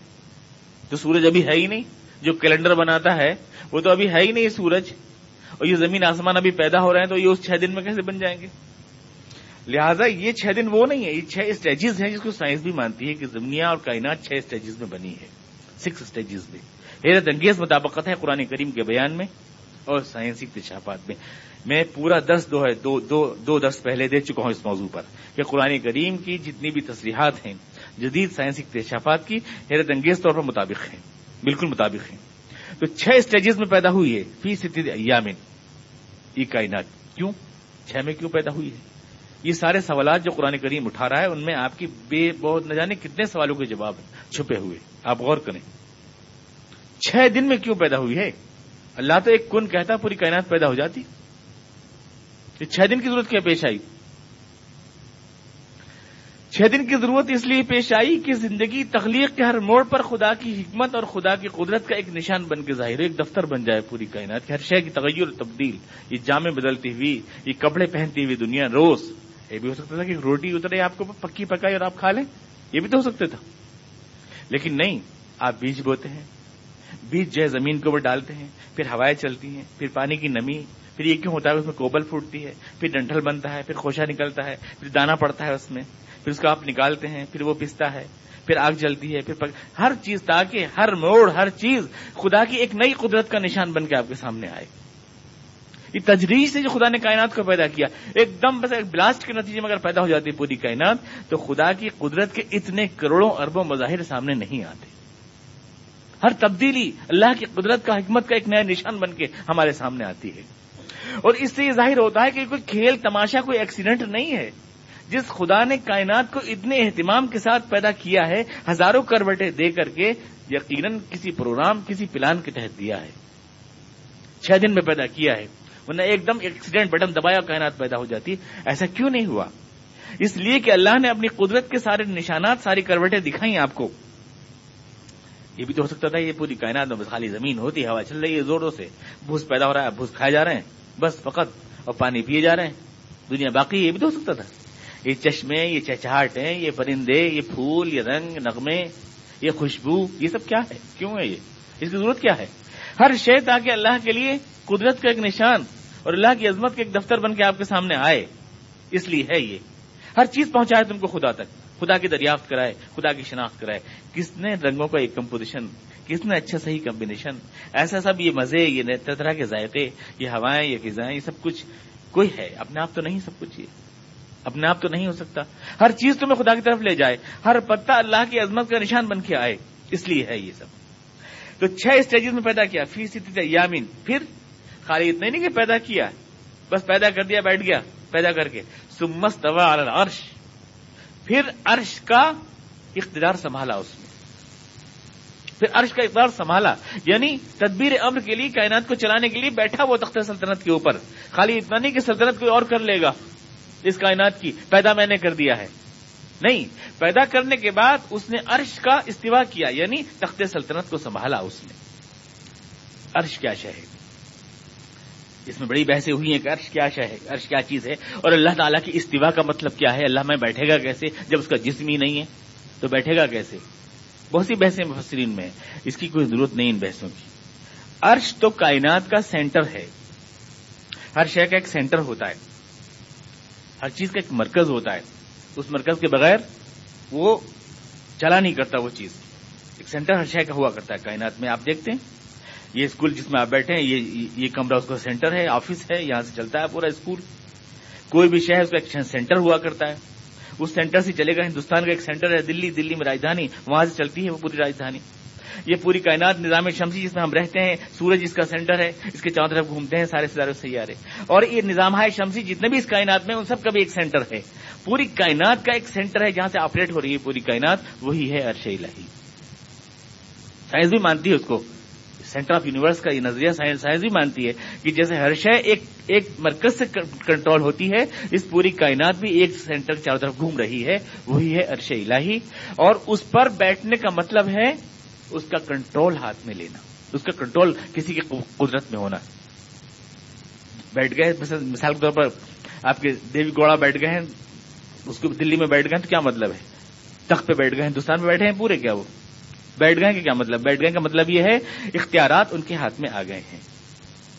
تو سورج ابھی ہے ہی نہیں. جو کیلنڈر بناتا ہے وہ تو ابھی ہے ہی نہیں سورج, اور یہ زمین آسمان ابھی پیدا ہو رہے ہیں, تو یہ اس 6 دن میں کیسے بن جائیں گے؟ لہٰذا یہ 6 دن وہ نہیں ہے, یہ 6 اسٹیجز ہیں جس کو سائنس بھی مانتی ہے کہ دنیا اور کائنات 6 اسٹیجز میں بنی ہے. 6 اسٹیجز میں حیرت انگیز مطابقت ہے قرآن کریم کے بیان میں اور سائنسی اکتشافات میں. میں پورا درس دو درس پہلے دے چکا ہوں اس موضوع پر کہ قرآن کریم کی جتنی بھی تصریحات ہیں جدید سائنسی اکتشافات کی حیرت انگیز طور پر مطابق ہیں, بالکل مطابق ہیں. تو 6 اسٹیجز میں پیدا ہوئی ہے فی 6 ایام یہ کائنات. کیوں 6 میں کیوں پیدا ہوئی ہے؟ یہ سارے سوالات جو قرآن کریم اٹھا رہا ہے ان میں آپ کی بہت نہ جانے کتنے سوالوں کے جواب چھپے ہوئے. آپ غور کریں 6 دن میں کیوں پیدا ہوئی ہے؟ اللہ تو ایک کن کہتا پوری کائنات پیدا ہو جاتی, یہ 6 دن کی ضرورت کیا پیش آئی؟ 6 دن کی ضرورت اس لیے پیش آئی کہ زندگی تخلیق کے ہر موڑ پر خدا کی حکمت اور خدا کی قدرت کا ایک نشان بن کے ظاہر ہو, ایک دفتر بن جائے پوری کائنات کی. ہر شے کی تغیر و تبدیل, یہ جامیں بدلتی ہوئی, یہ کپڑے پہنتی ہوئی دنیا روز. یہ بھی ہو سکتا تھا کہ روٹی اترے آپ کو پکی پکائی اور آپ کھا لیں, یہ بھی تو ہو سکتا تھا, لیکن نہیں. آپ بیج بوتے ہیں, بیج جو ہے زمین کے اوپر ڈالتے ہیں, پھر ہوائیں چلتی ہیں, پھر پانی کی نمی, پھر یہ کیوں ہوتا ہے؟ اس میں کوبل پھوٹتی ہے, پھر ڈنٹل بنتا ہے, پھر خوشہ نکلتا ہے, پھر دانا پڑتا ہے اس میں, پھر اس کو آپ نکالتے ہیں, پھر وہ پستا ہے, پھر آگ جلتی ہے, پھر ہر چیز, تاکہ ہر موڑ, ہر چیز خدا کی ایک نئی قدرت کا نشان بن کے آپ کے سامنے آئے. یہ تجریز سے جو خدا نے کائنات کو پیدا کیا ایک دم بس ایک بلاسٹ کے نتیجے میں اگر پیدا ہو جاتی ہے پوری کائنات تو خدا کی قدرت کے اتنے کروڑوں اربوں مظاہر سامنے نہیں آتے. ہر تبدیلی اللہ کی قدرت کا حکمت کا ایک نیا نشان بن کے ہمارے سامنے آتی ہے. اور اس سے یہ ظاہر ہوتا ہے کہ کوئی کھیل تماشا کوئی ایکسیڈنٹ نہیں ہے. جس خدا نے کائنات کو اتنے اہتمام کے ساتھ پیدا کیا ہے ہزاروں کروٹیں دے کر کے یقیناً کسی پروگرام کسی پلان کے تحت دیا ہے. 6 دن میں پیدا کیا ہے ورنہ ایک دم ایکسیڈنٹ بٹن دبایا کائنات پیدا ہو جاتی. ایسا کیوں نہیں ہوا؟ اس لیے کہ اللہ نے اپنی قدرت کے سارے نشانات ساری کروٹیں دکھائیں آپ کو. یہ بھی تو ہو سکتا تھا یہ پوری کائنات میں بس خالی زمین ہوتی, ہوا چل رہی ہے زوروں سے, بھوس پیدا ہو رہا ہے, بھوس کھائے جا رہے ہیں بس فقط, اور پانی پیے جا رہے ہیں, دنیا باقی. یہ بھی تو ہو سکتا تھا. یہ چشمے, یہ چہچہاٹیں, یہ پرندے, یہ پھول, یہ رنگ, نغمے, یہ خوشبو, یہ سب کیا ہے؟ کیوں ہے یہ؟ اس کی ضرورت کیا ہے؟ ہر شے تاکہ اللہ کے لیے قدرت کا ایک نشان اور اللہ کی عظمت کا ایک دفتر بن کے آپ کے سامنے آئے. اس لیے ہے یہ. ہر چیز پہنچائے تم کو خدا تک, خدا کی دریافت کرائے, خدا کی شناخت کرائے. کس نے رنگوں کا ایک کمپوزیشن, کس نے اچھا صحیح کمبینیشن, ایسا سب یہ مزے, یہ طرح کے ذائقے, یہ ہوائیں, یہ غذائیں, یہ سب کچھ کوئی ہے. اپنے آپ تو نہیں سب کچھ, یہ اپنے آپ تو نہیں ہو سکتا. ہر چیز تمہیں خدا کی طرف لے جائے, ہر پتہ اللہ کی عظمت کا نشان بن کے آئے. اس لیے ہے یہ سب. تو 6 اسٹیجز میں پیدا کیا. فی ستۃ ایام. پھر خالی اتنا نہیں کہ پیدا کیا بس پیدا کر دیا بیٹھ گیا پیدا کر کے. ثم استوی علی العرش. پھر عرش کا اقتدار سنبھالا اس نے, پھر عرش کا اقتدار سنبھالا یعنی تدبیر امر کے لیے کائنات کو چلانے کے لیے بیٹھا وہ تخت سلطنت کے اوپر. خالی اتنا نہیں کہ سلطنت کوئی اور کر لے گا اس کائنات کی, پیدا میں نے کر دیا ہے. نہیں, پیدا کرنے کے بعد اس نے عرش کا استوا کیا یعنی تخت سلطنت کو سنبھالا اس نے. عرش کیا شے ہے؟ اس میں بڑی بحثیں ہوئی ہیں کہ عرش کیا شے ہے, عرش کیا چیز ہے, اور اللہ تعالیٰ کی استوا کا مطلب کیا ہے. اللہ میں بیٹھے گا کیسے جب اس کا جسم ہی نہیں ہے تو بیٹھے گا کیسے؟ بہت سی بحثیں مفسرین میں ہیں, اس کی کوئی ضرورت نہیں ان بحثوں کی. عرش تو کائنات کا سینٹر ہے. ہر شے کا ایک سینٹر ہوتا ہے, ہر چیز کا ایک مرکز ہوتا ہے. اس مرکز کے بغیر وہ چلا نہیں کرتا. وہ چیز ایک سینٹر ہر شے کا ہوا کرتا ہے کائنات میں. آپ دیکھتے ہیں یہ اسکول جس میں آپ بیٹھے ہیں, یہ کمرہ اس کا سینٹر ہے, آفس ہے, یہاں سے چلتا ہے پورا اسکول. کوئی بھی شے ہے اس کا ایک سینٹر ہوا کرتا ہے, اس سینٹر سے چلے گا. ہندوستان کا ایک سینٹر ہے دلی, دلی میں راجدھانی, وہاں سے چلتی ہے وہ پوری راجدھانی. یہ پوری کائنات نظام شمسی جس میں ہم رہتے ہیں, سورج اس کا سینٹر ہے, اس کے چاروں طرف گھومتے ہیں سارے ستارے سیارے. اور یہ نظام شمسی جتنے بھی اس کائنات میں ان سب کا بھی ایک سینٹر ہے. پوری کائنات کا ایک سینٹر ہے جہاں سے آپریٹ ہو رہی ہے پوری کائنات, وہی ہے عرش الہی. سائنس بھی مانتی ہے اس کو, سینٹر آف یونیورس کا یہ نظریہ سائنس بھی مانتی ہے کہ جیسے ہر شے ایک مرکز سے کنٹرول ہوتی ہے, اس پوری کائنات بھی ایک سینٹر چاروں طرف گھوم رہی ہے, وہی ہے عرش الہی. اور اس پر بیٹھنے کا مطلب ہے اس کا کنٹرول ہاتھ میں لینا, اس کا کنٹرول کسی کی قدرت میں ہونا. بیٹھ گئے مثال کے طور پر آپ کے دیوی گوڑا بیٹھ گئے ہیں, اس کو دلی میں بیٹھ گئے تو کیا مطلب ہے؟ تخت پہ بیٹھ گئے, ہندوستان میں بیٹھے ہیں پورے, کیا وہ بیٹھ گئے کہ کیا مطلب؟ بیٹھ گئے کا مطلب یہ ہے اختیارات ان کے ہاتھ میں آ گئے ہیں.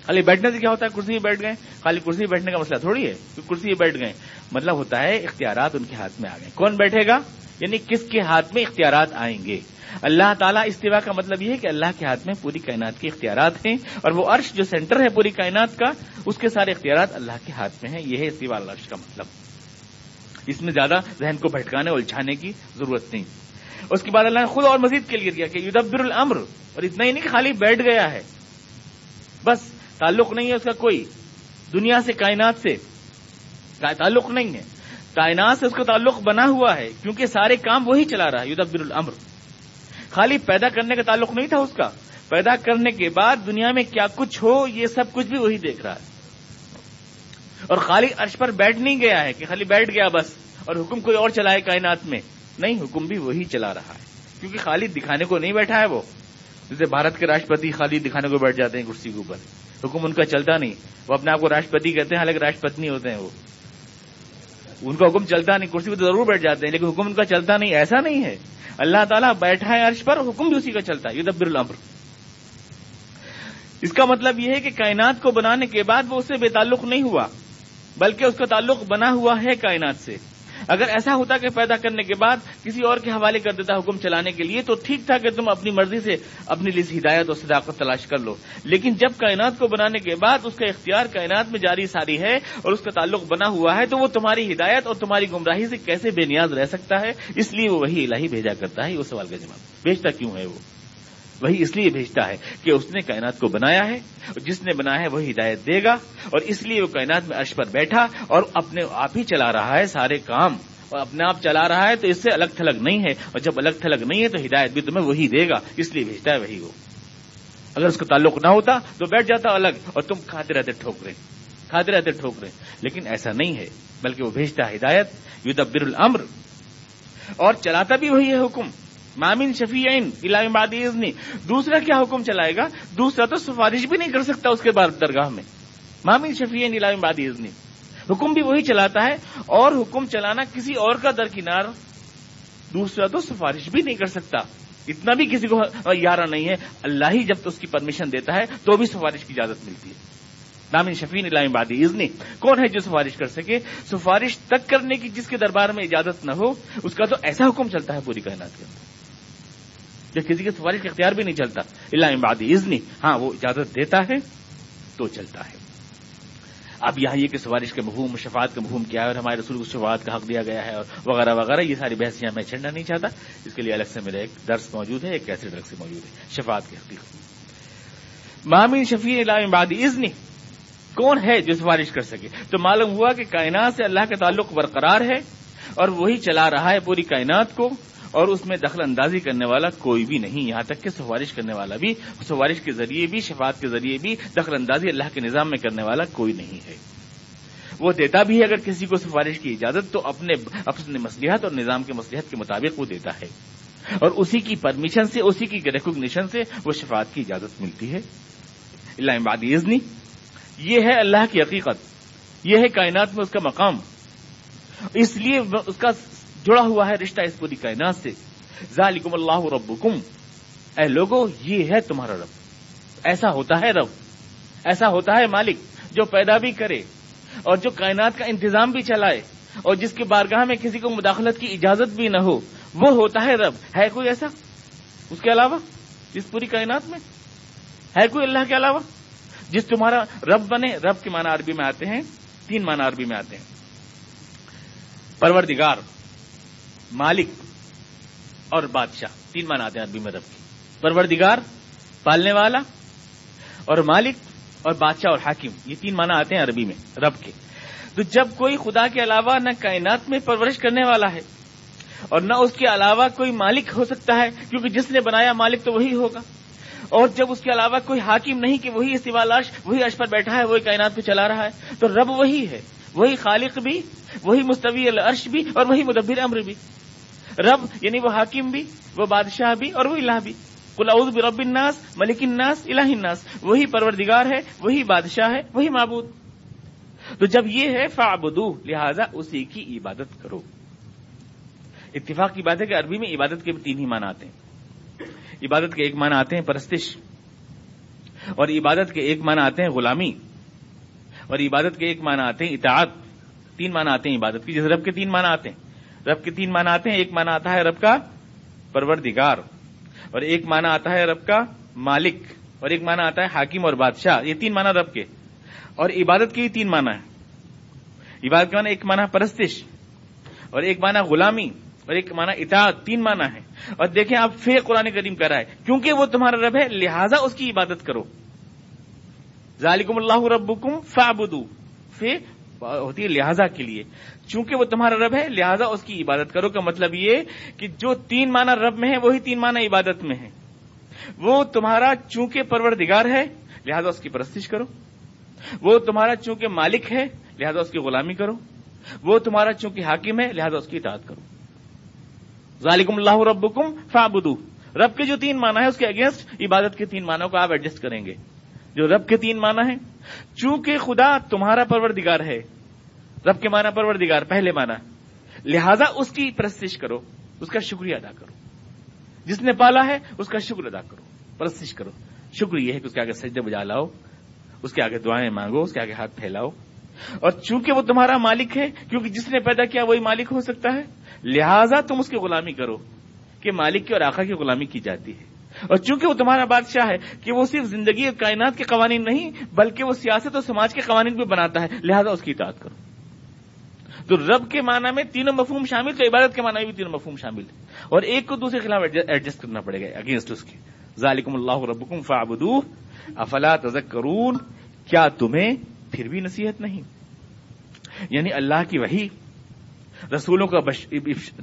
خالی بیٹھنے سے کیا ہوتا ہے؟ کرسی پہ بیٹھ گئے. خالی کرسی پہ بیٹھنے کا مسئلہ تھوڑی ہے کہ کرسی پہ بیٹھ گئے, مطلب ہوتا ہے اختیارات ان کے ہاتھ میں آ گئے. کون بیٹھے گا یعنی کس کے ہاتھ میں اختیارات آئیں گے؟ اللہ تعالیٰ. استوا کا مطلب یہ ہے کہ اللہ کے ہاتھ میں پوری کائنات کے اختیارات ہیں, اور وہ عرش جو سینٹر ہے پوری کائنات کا, اس کے سارے اختیارات اللہ کے ہاتھ میں ہیں. یہ ہے استوا العرش کا مطلب. اس میں زیادہ ذہن کو بھٹکانے الجھانے کی ضرورت نہیں. اس کے بعد اللہ نے خود اور مزید کلیئر کیا کہ یدبر الامر, اور اتنا ہی نہیں کہ خالی بیٹھ گیا ہے بس, تعلق نہیں ہے اس کا کوئی دنیا سے, کائنات سے تعلق نہیں ہے. کائنات سے اس کا تعلق بنا ہوا ہے کیونکہ سارے کام وہی چلا رہا ہے. یدبر الامر. خالی پیدا کرنے کا تعلق نہیں تھا اس کا, پیدا کرنے کے بعد دنیا میں کیا کچھ ہو یہ سب کچھ بھی وہی دیکھ رہا ہے. اور خالی عرش پر بیٹھ نہیں گیا ہے کہ خالی بیٹھ گیا بس اور حکم کوئی اور چلائے کائنات میں, نہیں, حکم بھی وہی چلا رہا ہے. کیونکہ خالی دکھانے کو نہیں بیٹھا ہے وہ, جیسے بھارت کے راشٹرپتی خالی دکھانے کو بیٹھ جاتے ہیں کرسی کے اوپر, حکم ان کا چلتا نہیں. وہ اپنے آپ کو راشٹرپتی کہتے ہیں حالانکہ راشٹرپتی نہیں ہوتے ہیں وہ, ان کا حکم چلتا نہیں. کرسی پہ تو ضرور بیٹھ جاتے ہیں لیکن حکم ان کا چلتا نہیں. ایسا نہیں ہے, اللہ تعالیٰ بیٹھا ہے عرش پر, حکم بھی اسی کا چلتا ہے. یدبر الامر. اس کا مطلب یہ ہے کہ کائنات کو بنانے کے بعد وہ اس سے بے تعلق نہیں ہوا بلکہ اس کا تعلق بنا ہوا ہے کائنات سے. اگر ایسا ہوتا کہ پیدا کرنے کے بعد کسی اور کے حوالے کر دیتا حکم چلانے کے لیے تو ٹھیک تھا کہ تم اپنی مرضی سے اپنی لیے ہدایت اور صداقت تلاش کر لو, لیکن جب کائنات کو بنانے کے بعد اس کا اختیار کائنات میں جاری ساری ہے اور اس کا تعلق بنا ہوا ہے, تو وہ تمہاری ہدایت اور تمہاری گمراہی سے کیسے بے نیاز رہ سکتا ہے؟ اس لیے وہ وحی الہی بھیجا کرتا ہے. وہ سوال کا جواب بھیجتا کیوں ہے؟ وہ وہی اس لیے بھیجتا ہے کہ اس نے کائنات کو بنایا ہے, جس نے بنایا ہے وہی ہدایت دے گا, اور اس لیے وہ کائنات میں عرش پر بیٹھا اور اپنے آپ ہی چلا رہا ہے سارے کام, اور اپنے آپ چلا رہا ہے تو اس سے الگ تھلگ نہیں ہے, اور جب الگ تھلگ نہیں ہے تو ہدایت بھی تمہیں وہی دے گا, اس لیے بھیجتا ہے وہی وہ. اگر اس کا تعلق نہ ہوتا تو بیٹھ جاتا الگ اور تم کھاتے رہتے ٹھوکریں, لیکن ایسا نہیں ہے, بلکہ وہ بھیجتا ہے ہدایت, یدبر الامر, اور چلاتا بھی وہی ہے حکم. مامن شفیعین الا بعد اذنی, دوسرا کیا حکم چلائے گا؟ دوسرا تو سفارش بھی نہیں کر سکتا اس کے بعد درگاہ میں. مامن شفیعین الا بعد اذنی, حکم بھی وہی چلاتا ہے, اور حکم چلانا کسی اور کا درکنار, دوسرا تو سفارش بھی نہیں کر سکتا, اتنا بھی کسی کو یارہ نہیں ہے. اللہ ہی جب تو اس کی پرمیشن دیتا ہے تو بھی سفارش کی اجازت ملتی ہے. مامن شفیعین الا بعد اذنی, کون ہے جو سفارش کر سکے؟ سفارش تک کرنے کی جس کے دربار میں اجازت نہ ہو, اس کا تو ایسا حکم چلتا ہے پوری کائنات کے اندر, جب کسی کے سفارش کا اختیار بھی نہیں چلتا. الا من بعد اذن, ہاں وہ اجازت دیتا ہے تو چلتا ہے. اب یہاں یہ کہ سفارش کے مفہوم, شفاعت کا مفہوم کیا ہے, اور ہمارے رسول کو شفاعت کا حق دیا گیا ہے, اور وغیرہ وغیرہ, یہ ساری بحث یہاں میں چھیڑنا نہیں چاہتا. اس کے لیے الگ سے میرا ایک درس موجود ہے, ایک ایسے درس موجود ہے شفاعت کے حقیقت. ما من شفیع الا من بعد اذن, کون ہے جو سفارش کر سکے؟ تو معلوم ہوا کہ کائنات سے اللہ کا تعلق برقرار ہے, اور وہی چلا رہا ہے پوری کائنات کو, اور اس میں دخل اندازی کرنے والا کوئی بھی نہیں, یہاں تک کہ سفارش کرنے والا بھی, سفارش کے ذریعے بھی, شفاعت کے ذریعے بھی دخل اندازی اللہ کے نظام میں کرنے والا کوئی نہیں ہے. وہ دیتا بھی ہے اگر کسی کو سفارش کی اجازت تو اپنے مصلحت اور نظام کے مصلحت کے مطابق وہ دیتا ہے, اور اسی کی پرمیشن سے, اسی کی ریکگنیشن سے وہ شفاعت کی اجازت ملتی ہے. الا من بعد اذن, یہ ہے اللہ کی حقیقت, یہ ہے کائنات میں اس کا مقام, اس لیے اس کا جڑا ہوا ہے رشتہ اس پوری کائنات سے. ذالکم اللہ ربکم, اے لوگو یہ ہے تمہارا رب. ایسا ہوتا ہے رب, ایسا ہوتا ہے مالک, جو پیدا بھی کرے اور جو کائنات کا انتظام بھی چلائے, اور جس کے بارگاہ میں کسی کو مداخلت کی اجازت بھی نہ ہو, وہ ہوتا ہے رب. ہے کوئی ایسا اس کے علاوہ اس پوری کائنات میں؟ ہے کوئی اللہ کے علاوہ جس تمہارا رب بنے؟ رب کے معنی عربی میں آتے ہیں, 3 معنی عربی میں آتے ہیں, پروردگار, مالک اور بادشاہ. 3 معنی آتے ہیں عربی میں رب کی, پروردگار پالنے والا, اور مالک اور بادشاہ اور حاکم, یہ 3 معنی آتے ہیں عربی میں رب کے. تو جب کوئی خدا کے علاوہ نہ کائنات میں پرورش کرنے والا ہے اور نہ اس کے علاوہ کوئی مالک ہو سکتا ہے, کیونکہ جس نے بنایا مالک تو وہی ہوگا, اور جب اس کے علاوہ کوئی حاکم نہیں کہ وہی استواء العرش, وہی عرش پر بیٹھا ہے, وہی کائنات کو چلا رہا ہے, تو رب وہی ہے, وہی خالق بھی, وہی مستوی العرش بھی, اور وہی مدبر امر بھی. رب یعنی وہ حاکم بھی, وہ بادشاہ بھی, اور وہ الہ بھی. قل اعوذ برب الناس, ملک الناس, الہ الناس, وہی پروردگار ہے, وہی بادشاہ ہے, وہی معبود. تو جب یہ ہے فاعبدوہ, لہذا اسی کی عبادت کرو. اتفاق کی بات ہے کہ عربی میں عبادت کے بھی 3 ہی معنی آتے ہیں. عبادت کے ایک معنی آتے ہیں پرستش, اور عبادت کے ایک معنی آتے ہیں غلامی, اور عبادت کے ایک معنی آتے ہیں اطاعت. 3 معنی آتے ہیں عبادت کی, جس رب کے 3 معنی آتے ہیں. رب کے 3 معنی آتے ہیں, ایک معنی آتا ہے رب کا پروردگار, اور ایک معنی آتا ہے رب کا مالک, اور ایک معنی آتا ہے حاکم اور بادشاہ. یہ 3 معنی رب کے, اور عبادت کے ہی 3 معنی ہے. عبادت کے معنی ایک معنی پرستش, اور ایک معنی غلامی, اور ایک معنی اطاعت. 3 معنی ہے. اور دیکھیں آپ فی قرآن کریم کر رہا ہے, کیونکہ وہ تمہارا رب ہے لہذا اس کی عبادت کرو. ذالکم اللہ ربکم فاعبدوہ, فی ہوتی ہے لہذا کے لیے, چونکہ وہ تمہارا رب ہے لہذا اس کی عبادت کرو. کا مطلب یہ کہ جو 3 معنی رب میں ہے وہی 3 معنی عبادت میں ہے. وہ تمہارا چونکہ پروردگار ہے لہذا اس کی پرستش کرو, وہ تمہارا چونکہ مالک ہے لہذا اس کی غلامی کرو, وہ تمہارا چونکہ حاکم ہے لہذا اس کی اطاعت کرو. ذالکم اللہ ربکم فاعبدوہ, رب کے جو 3 معنی ہے اس کے اگینسٹ عبادت کے 3 معنوں کو آپ ایڈجسٹ کریں گے. جو رب کے 3 معنی ہیں, چونکہ خدا تمہارا پروردگار ہے, رب کے معنی پروردگار پہلے معنی, لہذا اس کی پرستش کرو, اس کا شکریہ ادا کرو. جس نے پالا ہے اس کا شکر ادا کرو, پرستش کرو. شکر یہ ہے کہ اس کے آگے سجدے بجا لاؤ, اس کے آگے دعائیں مانگو, اس کے آگے ہاتھ پھیلاؤ, اور چونکہ وہ تمہارا مالک ہے، کیونکہ جس نے پیدا کیا وہی مالک ہو سکتا ہے، لہٰذا تم اس کی غلامی کرو کہ مالک کی اور آقا کی غلامی کی جاتی ہے۔ اور چونکہ وہ تمہارا بادشاہ ہے کہ وہ صرف زندگی اور کائنات کے قوانین نہیں بلکہ وہ سیاست اور سماج کے قوانین بھی بناتا ہے، لہٰذا اس کی اطاعت کرو۔ تو رب کے معنی میں تینوں مفہوم شامل، تو عبادت کے معنی میں بھی تینوں مفہوم شامل ہے، اور ایک کو دوسرے کے خلاف ایڈجسٹ کرنا پڑے گا، اگینسٹ اس کے۔ ذالکم اللہ ربکم فاعبدوہ افلا تذکرون، کیا تمہیں پھر بھی نصیحت نہیں؟ یعنی اللہ کی وحی، رسولوں کا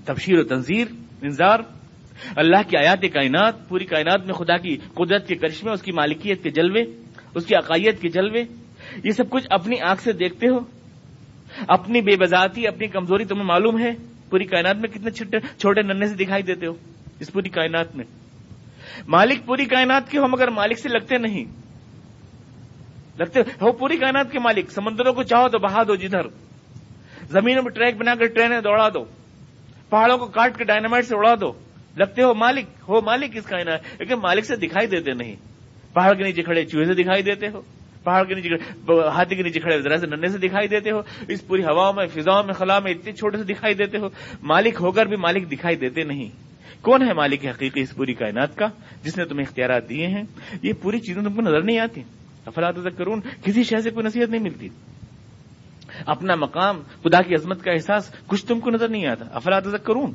تبشیر و تنذیر انذار، اللہ کی آیات کائنات، پوری کائنات میں خدا کی قدرت کے کرشمے، اس کی مالکیت کے جلوے، اس کی عقائد کے جلوے، یہ سب کچھ اپنی آنکھ سے دیکھتے ہو، اپنی بے بذاتی، اپنی کمزوری تمہیں معلوم ہے۔ پوری کائنات میں کتنے چھوٹے ننھے سے دکھائی دیتے ہو اس پوری کائنات میں۔ مالک پوری کائنات کے ہو مگر مالک سے لگتے نہیں، لگتے ہو پوری کائنات کے مالک۔ سمندروں کو چاہو تو بہا دو جدھر، زمینوں میں ٹریک بنا کر ٹرینیں دوڑا دو، پہاڑوں کو کاٹ کے ڈائنامائٹ سے اڑا دو، لگتے ہو مالک اس کائنات، لیکن مالک سے دکھائی دیتے نہیں۔ پہاڑ کے نیچے کھڑے چوہے سے دکھائی دیتے ہو، پہاڑ کے نیچے ہاتھی کے نیچے کھڑے ذرا سے ننھے سے دکھائی دیتے ہو، اس پوری ہواؤں میں، فضاؤں میں، خلا میں اتنے چھوٹے سے دکھائی دیتے ہو، مالک ہو کر بھی مالک دکھائی دیتے نہیں۔ کون ہے مالک حقیقی اس پوری کائنات کا جس نے تمہیں اختیارات دیے ہیں؟ یہ پوری چیزیں تم کو نظر نہیں آتی، افلا تذکرون، کسی شے سے کوئی نصیحت نہیں ملتی، اپنا مقام، خدا کی عظمت کا احساس کچھ تم کو نظر نہیں آتا، افلا تذکرون،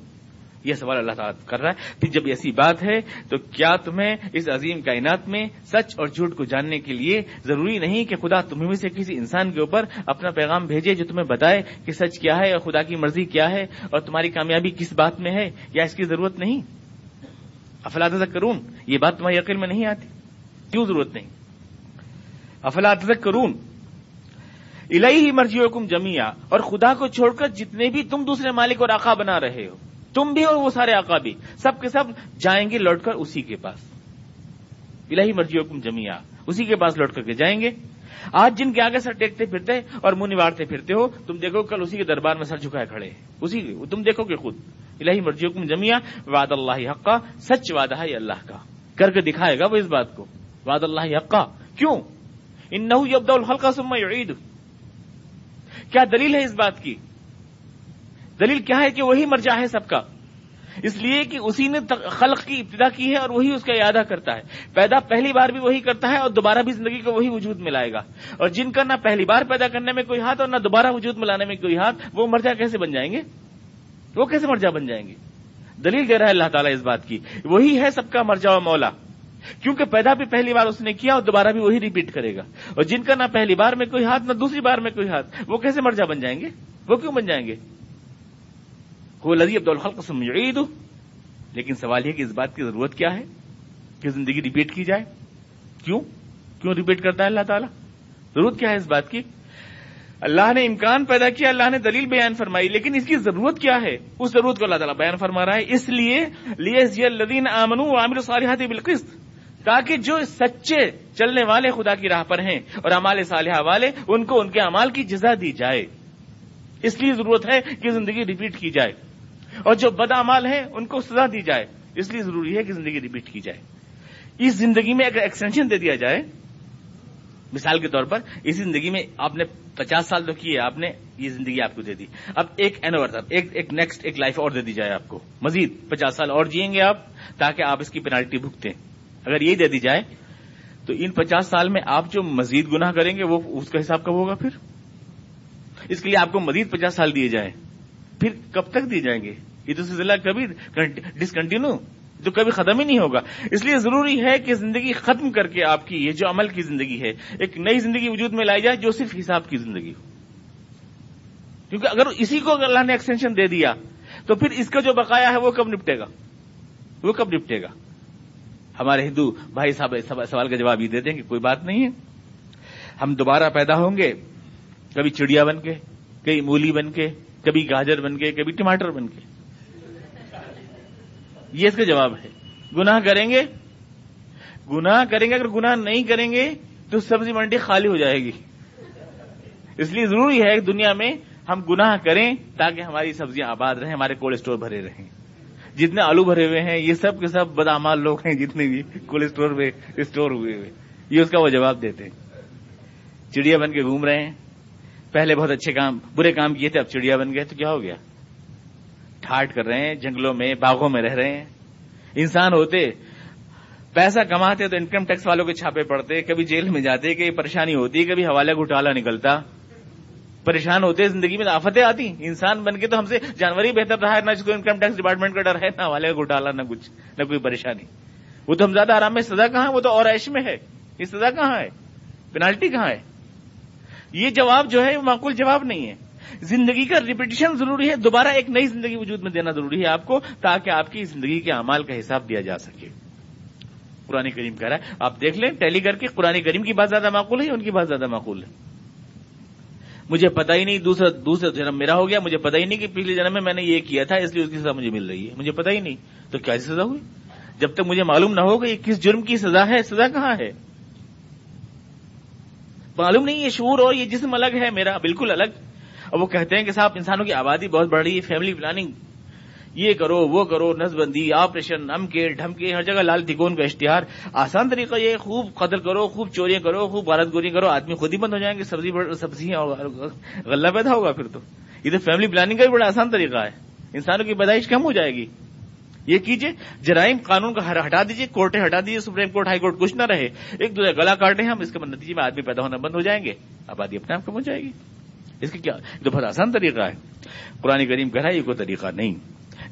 یہ سوال اللہ تعالیٰ کر رہا ہے۔ پھر جب ایسی بات ہے تو کیا تمہیں اس عظیم کائنات میں سچ اور جھوٹ کو جاننے کے لیے ضروری نہیں کہ خدا تمہیں سے کسی انسان کے اوپر اپنا پیغام بھیجے جو تمہیں بتائے کہ سچ کیا ہے اور خدا کی مرضی کیا ہے اور تمہاری کامیابی کس بات میں ہے؟ یا اس کی ضرورت نہیں؟ افلا تذکرون، یہ بات تمہاری عقل میں نہیں آتی، کیوں ضرورت نہیں؟ افلا تذکرون، الیہ مرجعکم جمیعا، اور خدا کو چھوڑ کر جتنے بھی تم دوسرے مالک اور آقا بنا رہے ہو، تم بھی اور وہ سارے آقا بھی، سب کے سب جائیں گے لوٹ کر اسی کے پاس، الہی مرجعکم جمیعا، اسی کے پاس لوٹ کر کے جائیں گے۔ آج جن کے آگے سر ٹیکتے پھرتے اور منہ نواڑتے پھرتے ہو، تم دیکھو کل اسی کے دربار میں سر جھکائے کھڑے، اسی تم دیکھو گے خود۔ الہی مرجعکم جمیعا، وعد اللہ حقا، سچ وعدہ ہے اللہ کا، کر کے دکھائے گا وہ اس بات کو، وعد اللہ حقا۔ کیوں؟ انہ یبدأ الخلق ثم یعیدہ، کیا دلیل ہے اس بات کی؟ دلیل کیا ہے کہ وہی مرجع ہے سب کا، اس لیے کہ اسی نے خلق کی ابتدا کی ہے اور وہی اس کا اعادہ کرتا ہے، پیدا پہلی بار بھی وہی کرتا ہے اور دوبارہ بھی زندگی کو وہی وجود میں لائے گا۔ اور جن کا نہ پہلی بار پیدا کرنے میں کوئی ہاتھ اور نہ دوبارہ وجود میں لانے میں کوئی ہاتھ، وہ مرجع کیسے بن جائیں گے؟ وہ کیسے مرجع بن جائیں گے؟ دلیل دے رہا ہے اللہ تعالیٰ اس بات کی، وہی ہے سب کا مرجع و مولا، کیونکہ پیدا بھی پہلی بار اس نے کیا اور دوبارہ بھی وہی ریپیٹ کرے گا۔ اور جن کا نہ پہلی بار میں کوئی ہاتھ نہ دوسری بار میں کوئی ہاتھ، وہ کیسے مرجع بن جائیں گے؟ وہ کیوں بن جائیں گے؟ هو الذي يبدأ الخلق ثم يعيده، لیکن سوال یہ کہ اس بات کی ضرورت کیا ہے کہ زندگی ریپیٹ کی جائے؟ کیوں ریپیٹ کرتا ہے اللہ تعالیٰ؟ ضرورت کیا ہے اس بات کی؟ اللہ نے امکان پیدا کیا، اللہ نے دلیل بیان فرمائی، لیکن اس کی ضرورت کیا ہے؟ اس ضرورت کو اللہ تعالیٰ بیان فرما رہا ہے، اس لیے ليجزي الذين آمنوا وعملوا الصالحات بالقسط، تاکہ جو سچے چلنے والے خدا کی راہ پر ہیں اور اعمال صالحہ والے، ان کو ان کے اعمال کی جزا دی جائے۔ اس لیے ضرورت ہے کہ زندگی ریپیٹ کی جائے، اور جو بد اعمال ہیں ان کو سزا دی جائے، اس لیے ضروری ہے کہ زندگی ریپیٹ کی جائے۔ اس زندگی میں اگر ایکسٹینشن دے دیا جائے، مثال کے طور پر اس زندگی میں آپ نے 50 سال تو کیے، آپ نے یہ زندگی آپ کو دے دی، اب ایک نیکسٹ ایک لائف اور دے دی جائے، آپ کو مزید 50 سال اور جیئیں گے آپ، تاکہ آپ اس کی پینالٹی بھگتیں۔ اگر یہی دے دی جائے تو ان 50 سال میں آپ جو مزید گناہ کریں گے وہ اس کا حساب کب ہوگا؟ پھر اس کے لیے آپ کو مزید 50 سال دیے جائیں، پھر کب تک دیے جائیں گے؟ یہ تو سلسلہ کبھی ڈسکنٹینیو تو کبھی ختم ہی نہیں ہوگا۔ اس لیے ضروری ہے کہ زندگی ختم کر کے آپ کی یہ جو عمل کی زندگی ہے، ایک نئی زندگی وجود میں لائی جائے جو صرف حساب کی زندگی ہو، کیونکہ اگر اسی کو اللہ نے ایکسٹینشن دے دیا تو پھر اس کا جو بقایا ہے وہ کب نپٹے گا؟ ہمارے ہندو بھائی صاحب سوال کا جواب یہ دیتے ہیں کہ کوئی بات نہیں ہے، ہم دوبارہ پیدا ہوں گے، کبھی چڑیا بن کے، کبھی مولی بن کے، کبھی گاجر بن کے، کبھی ٹماٹر بن کے، یہ اس کا جواب ہے۔ گناہ کریں گے، اگر گناہ نہیں کریں گے تو سبزی منڈی خالی ہو جائے گی۔ اس لیے ضروری ہے کہ دنیا میں ہم گناہ کریں تاکہ ہماری سبزیاں آباد رہیں، ہمارے کولڈ اسٹور بھرے رہیں۔ جتنے آلو بھرے ہوئے ہیں یہ سب کے سب بدعمال لوگ ہیں، جتنے بھی کولڈ اسٹور میں اسٹور ہوئے ہوئے، یہ اس کا وہ جواب دیتے ہیں۔ چڑیا بن کے گھوم رہے ہیں، پہلے بہت اچھے کام برے کام کیے تھے, اب چڑیا بن گئے تو کیا ہو گیا؟ ٹھاٹ کر رہے ہیں, جنگلوں میں باغوں میں رہ رہے ہیں. انسان ہوتے پیسہ کماتے تو انکم ٹیکس والوں کے چھاپے پڑتے, کبھی جیل میں جاتے, کبھی پریشانی ہوتی, کبھی حوالہ گھٹالا نکلتا, پریشان ہوتے, زندگی میں آفتیں آتی. انسان بن کے تو ہم سے جانور ہی بہتر رہا ہے, نہ اس کو انکم ٹیکس ڈپارٹمنٹ کا ڈر ہے, نہ حوالے کا گھٹالا, نہ کچھ, نہ کوئی پریشانی. وہ تو ہم زیادہ آرام میں, سزا کہاں ہے؟ وہ تو اور عیش میں ہے. یہ سزا کہاں ہے؟ پینالٹی کہاں ہے؟ یہ جواب جو ہے وہ معقول جواب نہیں ہے. زندگی کا ریپیٹیشن ضروری ہے, دوبارہ ایک نئی زندگی وجود میں دینا ضروری ہے آپ کو, تاکہ آپ کی زندگی کے اعمال کا حساب دیا جا سکے. قرآن کریم کہہ رہا ہے, آپ دیکھ لیں ٹیلی کر کے, قرآن کریم کی بات زیادہ معقول ہے, ان کی بات زیادہ معقول ہے. مجھے پتہ ہی نہیں, دوسرا جنم میرا ہو گیا, مجھے پتہ ہی نہیں کہ پچھلے جنم میں میں نے یہ کیا تھا اس لیے اس کی سزا مجھے مل رہی ہے, مجھے پتہ ہی نہیں. تو کیا سزا ہوئی؟ جب تک مجھے معلوم نہ ہو کہ یہ کس جرم کی سزا ہے, سزا کہاں ہے معلوم نہیں. یہ شعور اور یہ جسم الگ ہے, میرا بالکل الگ. اور وہ کہتے ہیں کہ صاحب انسانوں کی آبادی بہت بڑھ رہی ہے, فیملی پلاننگ یہ کرو وہ کرو, نسبندی, آپریشن, امکے ڈھمکے, ہر جگہ لال تکون کا اشتہار. آسان طریقہ یہ, خوب قتل کرو, خوب چوریاں کرو, خوب غارت گوریاں کرو, آدمی خود ہی بند ہو جائیں گے, سبزیاں اور غلہ پیدا ہوگا. پھر تو یہ تو فیملی پلاننگ کا بھی بڑا آسان طریقہ ہے, انسانوں کی پیدائش کم ہو جائے گی. یہ کیجئے, جرائم قانون کا ہٹا دیجئے, کورٹیں ہٹا دیجئے, سپریم کورٹ ہائی کورٹ کچھ نہ رہے, ایک دوسرے گلا کاٹیں ہم, اس کے نتیجے میں آدمی پیدا ہونا بند ہو جائیں گے, آبادی اپنے آپ کم ہو جائے گی. اس کی کیا تو بہت آسان طریقہ ہے. قرآن کریم کہہ رہا ہے یہ کوئی طریقہ نہیں.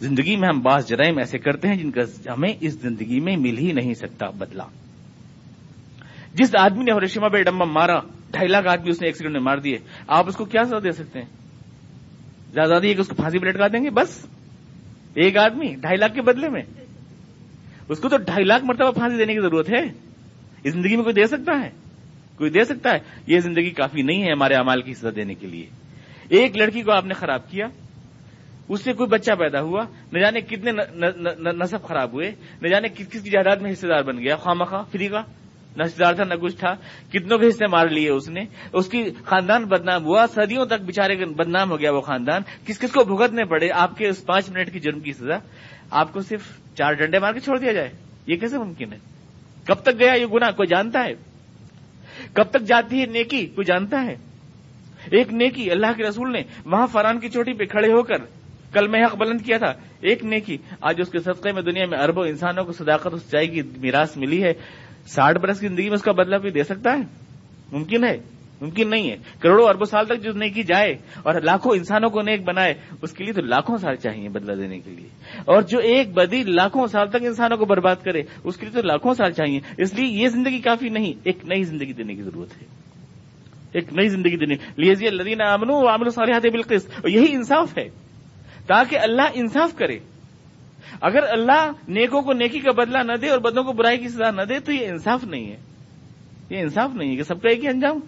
زندگی میں ہم بعض جرائم ایسے کرتے ہیں جن کا ہمیں اس زندگی میں مل ہی نہیں سکتا بدلہ. جس آدمی نے ہیروشیما پہ ایٹم بم مارا, 2.5 لاکھ آدمی اس نے ایک سیکنڈ میں مار دیے, آپ اس کو کیا سزا دے سکتے ہیں؟ زیادہ یہ کہ اس کو پھانسی پہ لٹکا دیں گے, بس ایک آدمی 2.5 لاکھ کے بدلے میں. اس کو تو 2.5 لاکھ مرتبہ پھانسی دینے کی ضرورت ہے. اس زندگی میں کوئی دے سکتا ہے؟ کوئی دے سکتا ہے؟ یہ زندگی کافی نہیں ہے ہمارے اعمال کی سزا دینے کے لیے. ایک لڑکی کو آپ نے خراب کیا, اس سے کوئی بچہ پیدا ہوا, نہ جانے کتنے نصب خراب ہوئے, نہ جانے کس کس کی جائیداد میں حصے دار بن گیا, خواہ مخواہ, فری کا نہ حصے دار تھا نہ کچھ تھا, کتنوں کے حصے مار لیے اس نے, اس کی خاندان بدنام ہوا, صدیوں تک بیچارے بدنام ہو گیا وہ خاندان, کس کس کو بھگتنے پڑے. آپ کے اس 5 منٹ کی جرم کی سزا آپ کو صرف 4 ڈنڈے مار کے چھوڑ دیا جائے, یہ کیسے ممکن ہے؟ کب تک گیا یہ گناہ کوئی جانتا ہے؟ کب تک جاتی ہے نیکی کوئی جانتا ہے؟ ایک نیکی اللہ کے رسول نے وہاں فران کی چوٹی پہ کھڑے ہو کر کلمہ حق بلند کیا تھا, ایک نیکی. آج اس کے صدقے میں دنیا میں اربوں انسانوں کو صداقت سچائی کی میراث ملی ہے. 60 برس کی زندگی میں اس کا بدلہ کوئی دے سکتا ہے؟ ممکن ہے؟ ممکن نہیں ہے. کروڑوں اربوں سال تک جو نیکی جائے اور لاکھوں انسانوں کو نیک بنائے, اس کے لیے تو لاکھوں سال چاہیے بدلہ دینے کے لیے. اور جو ایک بدی لاکھوں سال تک انسانوں کو برباد کرے, اس کے لیے تو لاکھوں سال چاہیے. اس لیے یہ زندگی کافی نہیں, ایک نئی زندگی دینے کی ضرورت ہے, ایک نئی زندگی دینے. لیجیے الذین آمنوا وعملوا الصالحات بالقسط, اور یہی انصاف ہے, تاکہ اللہ انصاف کرے. اگر اللہ نیکوں کو نیکی کا بدلہ نہ دے اور بدوں کو برائی کی سزا نہ دے تو یہ انصاف نہیں ہے. یہ انصاف نہیں ہے کہ سب کا ایک ہی انجام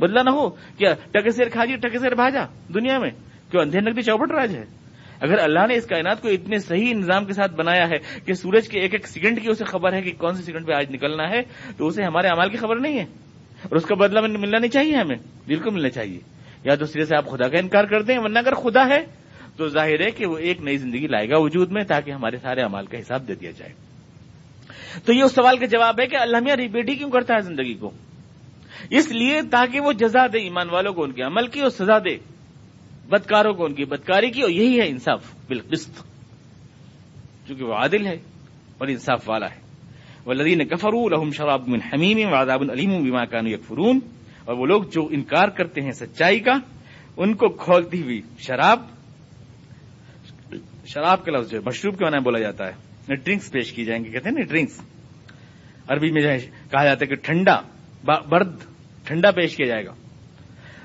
بدلہ نہ ہو. کیا ٹکے سیر کھا جی ٹکے سیر بھاجا دنیا میں کیوں اندھیر نقدی چوپٹ راج ہے؟ اگر اللہ نے اس کائنات کو اتنے صحیح نظام کے ساتھ بنایا ہے کہ سورج کے ایک ایک سیکنڈ کی اسے خبر ہے کہ کون سے سیکنڈ پہ آج نکلنا ہے, تو اسے ہمارے اعمال کی خبر نہیں ہے, اور اس کا بدلہ ملنا نہیں چاہیے ہمیں, بالکل ملنا چاہیے. یا دوسرے سے آپ خدا کا انکار کرتے ہیں, ورنہ اگر خدا ہے تو ظاہر ہے کہ وہ ایک نئی زندگی لائے گا وجود میں, تاکہ ہمارے سارے اعمال کا حساب دے دیا جائے. تو یہ اس سوال کا جواب ہے کہ اللہ میاں ریپیٹ کیوں کرتا ہے زندگی کو؟ اس لیے تاکہ وہ جزا دے ایمان والوں کو ان کے عمل کی, اور سزا دے بدکاروں کو ان کی بدکاری کی, اور یہی ہے انصاف بالقسط, چونکہ وہ عادل ہے اور انصاف والا ہے. والذین کفروا لهم شراب من حمیم وعذاب الیم بما كانوا یکفرون, اور وہ لوگ جو انکار کرتے ہیں سچائی کا, ان کو کھولتی ہوئی شراب. شراب کا لفظ جو ہے مشروب کے معنی میں بولا جاتا ہے, ڈرنکس پیش کی جائیں گے, کہتے ہیں نا ڈرنکس, عربی میں کہا جاتا ہے کہ ٹھنڈا برد ٹھنڈا پیش کیا جائے گا.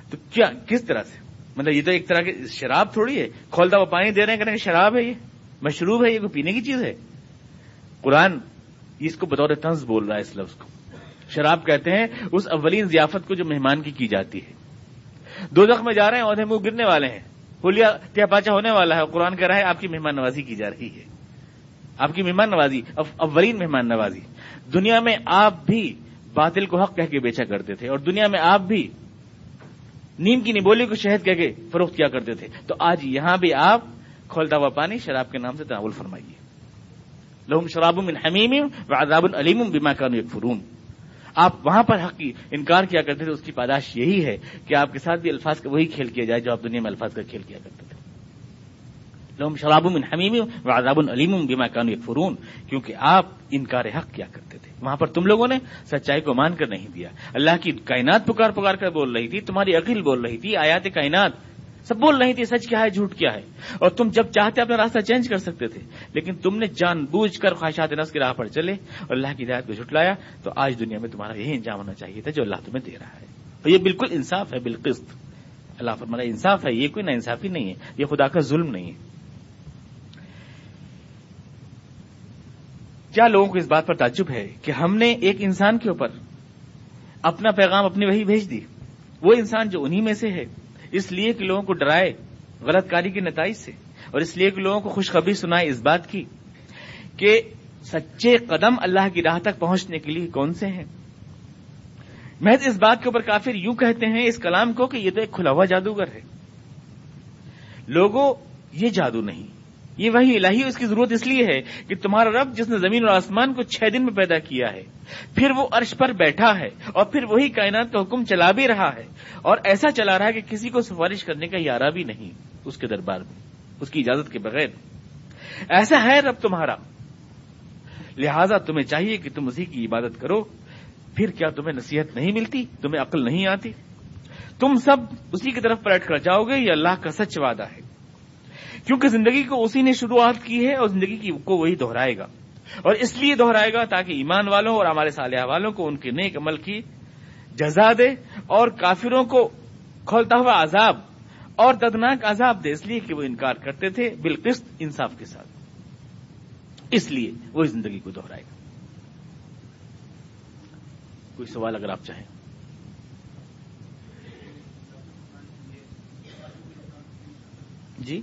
تو کیا کس طرح سے, مطلب یہ تو ایک طرح کی شراب تھوڑی ہے, کھولتا وہ پانی دے رہے ہیں کہنے کہ شراب ہے, یہ مشروب ہے, یہ کوئی پینے کی چیز ہے. قرآن اس کو بطور طنز بول رہا ہے. اس لفظ کو شراب کہتے ہیں اس اولین ضیافت کو جو مہمان کی جاتی ہے. دوزخ میں جا رہے ہیں, اوندھے منہ گرنے والے ہیں, ہولیا تہپاچا ہونے والا ہے, قرآن کہہ رہا ہے آپ کی مہمان نوازی کی جا رہی ہے, آپ کی مہمان نوازی, اولین مہمان نوازی. دنیا میں آپ بھی باطل کو حق کہہ کے بیچا کرتے تھے, اور دنیا میں آپ بھی نیم کی نبولی کو شہد کہہ کے فروخت کیا کرتے تھے, تو آج یہاں بھی آپ کھولتا ہوا پانی شراب کے نام سے تعامل فرمائیے. لهم شراب من حمیم وعذاب الیم بما كانوا یکفرون. آپ وہاں پر حق کی انکار کیا کرتے تھے, اس کی پاداش یہی ہے کہ آپ کے ساتھ بھی الفاظ کا وہی کھیل کیا جائے جو آپ دنیا میں الفاظ کا کھیل کیا کرتے تھے. لہم شراب من حمیم وعذاب علیم بما كانوا یکفرون, کیونکہ آپ انکار حق کیا کرتے تھے. وہاں پر تم لوگوں نے سچائی کو مان کر نہیں دیا. اللہ کی کائنات پکار پکار کر بول رہی تھی, تمہاری عقل بول رہی تھی, آیات کائنات سب بول رہی تھی سچ کیا ہے جھوٹ کیا ہے, اور تم جب چاہتے اپنا راستہ چینج کر سکتے تھے, لیکن تم نے جان بوجھ کر خواہشات نفس کی راہ پر چلے اور اللہ کی ہدایت کو جھٹلایا, تو آج دنیا میں تمہارا یہی انجام ہونا چاہیے تھا جو اللہ تمہیں دے رہا ہے. اور یہ بالکل انصاف ہے, بالقسط اللہ فرمانا انصاف ہے, یہ کوئی نا انصافی نہیں ہے, یہ خدا کا ظلم نہیں ہے. کیا لوگوں کو اس بات پر تعجب ہے کہ ہم نے ایک انسان کے اوپر اپنا پیغام اپنی وحی بھیج دی, وہ انسان جو انہی میں سے ہے, اس لیے کہ لوگوں کو ڈرائے غلط کاری کے نتائج سے, اور اس لیے کہ لوگوں کو خوشخبری سنائے اس بات کی کہ سچے قدم اللہ کی راہ تک پہنچنے کے لیے کون سے ہیں. محض اس بات کے اوپر کافر یوں کہتے ہیں اس کلام کو کہ یہ تو ایک کھلا ہوا جادوگر ہے. لوگوں, یہ جادو نہیں, یہ وحی الہی, اس کی ضرورت اس لیے ہے کہ تمہارا رب جس نے زمین اور آسمان کو 6 دن میں پیدا کیا ہے, پھر وہ عرش پر بیٹھا ہے, اور پھر وہی کائنات کا حکم چلا بھی رہا ہے, اور ایسا چلا رہا ہے کہ کسی کو سفارش کرنے کا یارہ بھی نہیں اس کے دربار میں, اس کی اجازت کے بغیر. ایسا ہے رب تمہارا, لہذا تمہیں چاہیے کہ تم اسی کی عبادت کرو. پھر کیا تمہیں نصیحت نہیں ملتی, تمہیں عقل نہیں آتی, تم سب اسی کی طرف پلٹ کر جاؤ گے. یہ اللہ کا سچ وعدہ ہے, کیونکہ زندگی کو اسی نے شروعات کی ہے, اور زندگی کی کو وہی دہرائے گا, اور اس لیے دہرائے گا تاکہ ایمان والوں اور ہمارے صالحہ والوں کو ان کے نیک عمل کی جزا دے, اور کافروں کو کھولتا ہوا عذاب اور دردناک عذاب دے, اس لیے کہ وہ انکار کرتے تھے بالقسط انصاف کے ساتھ, اس لیے وہ زندگی کو دہرائے گا. کوئی سوال اگر آپ چاہیں. جی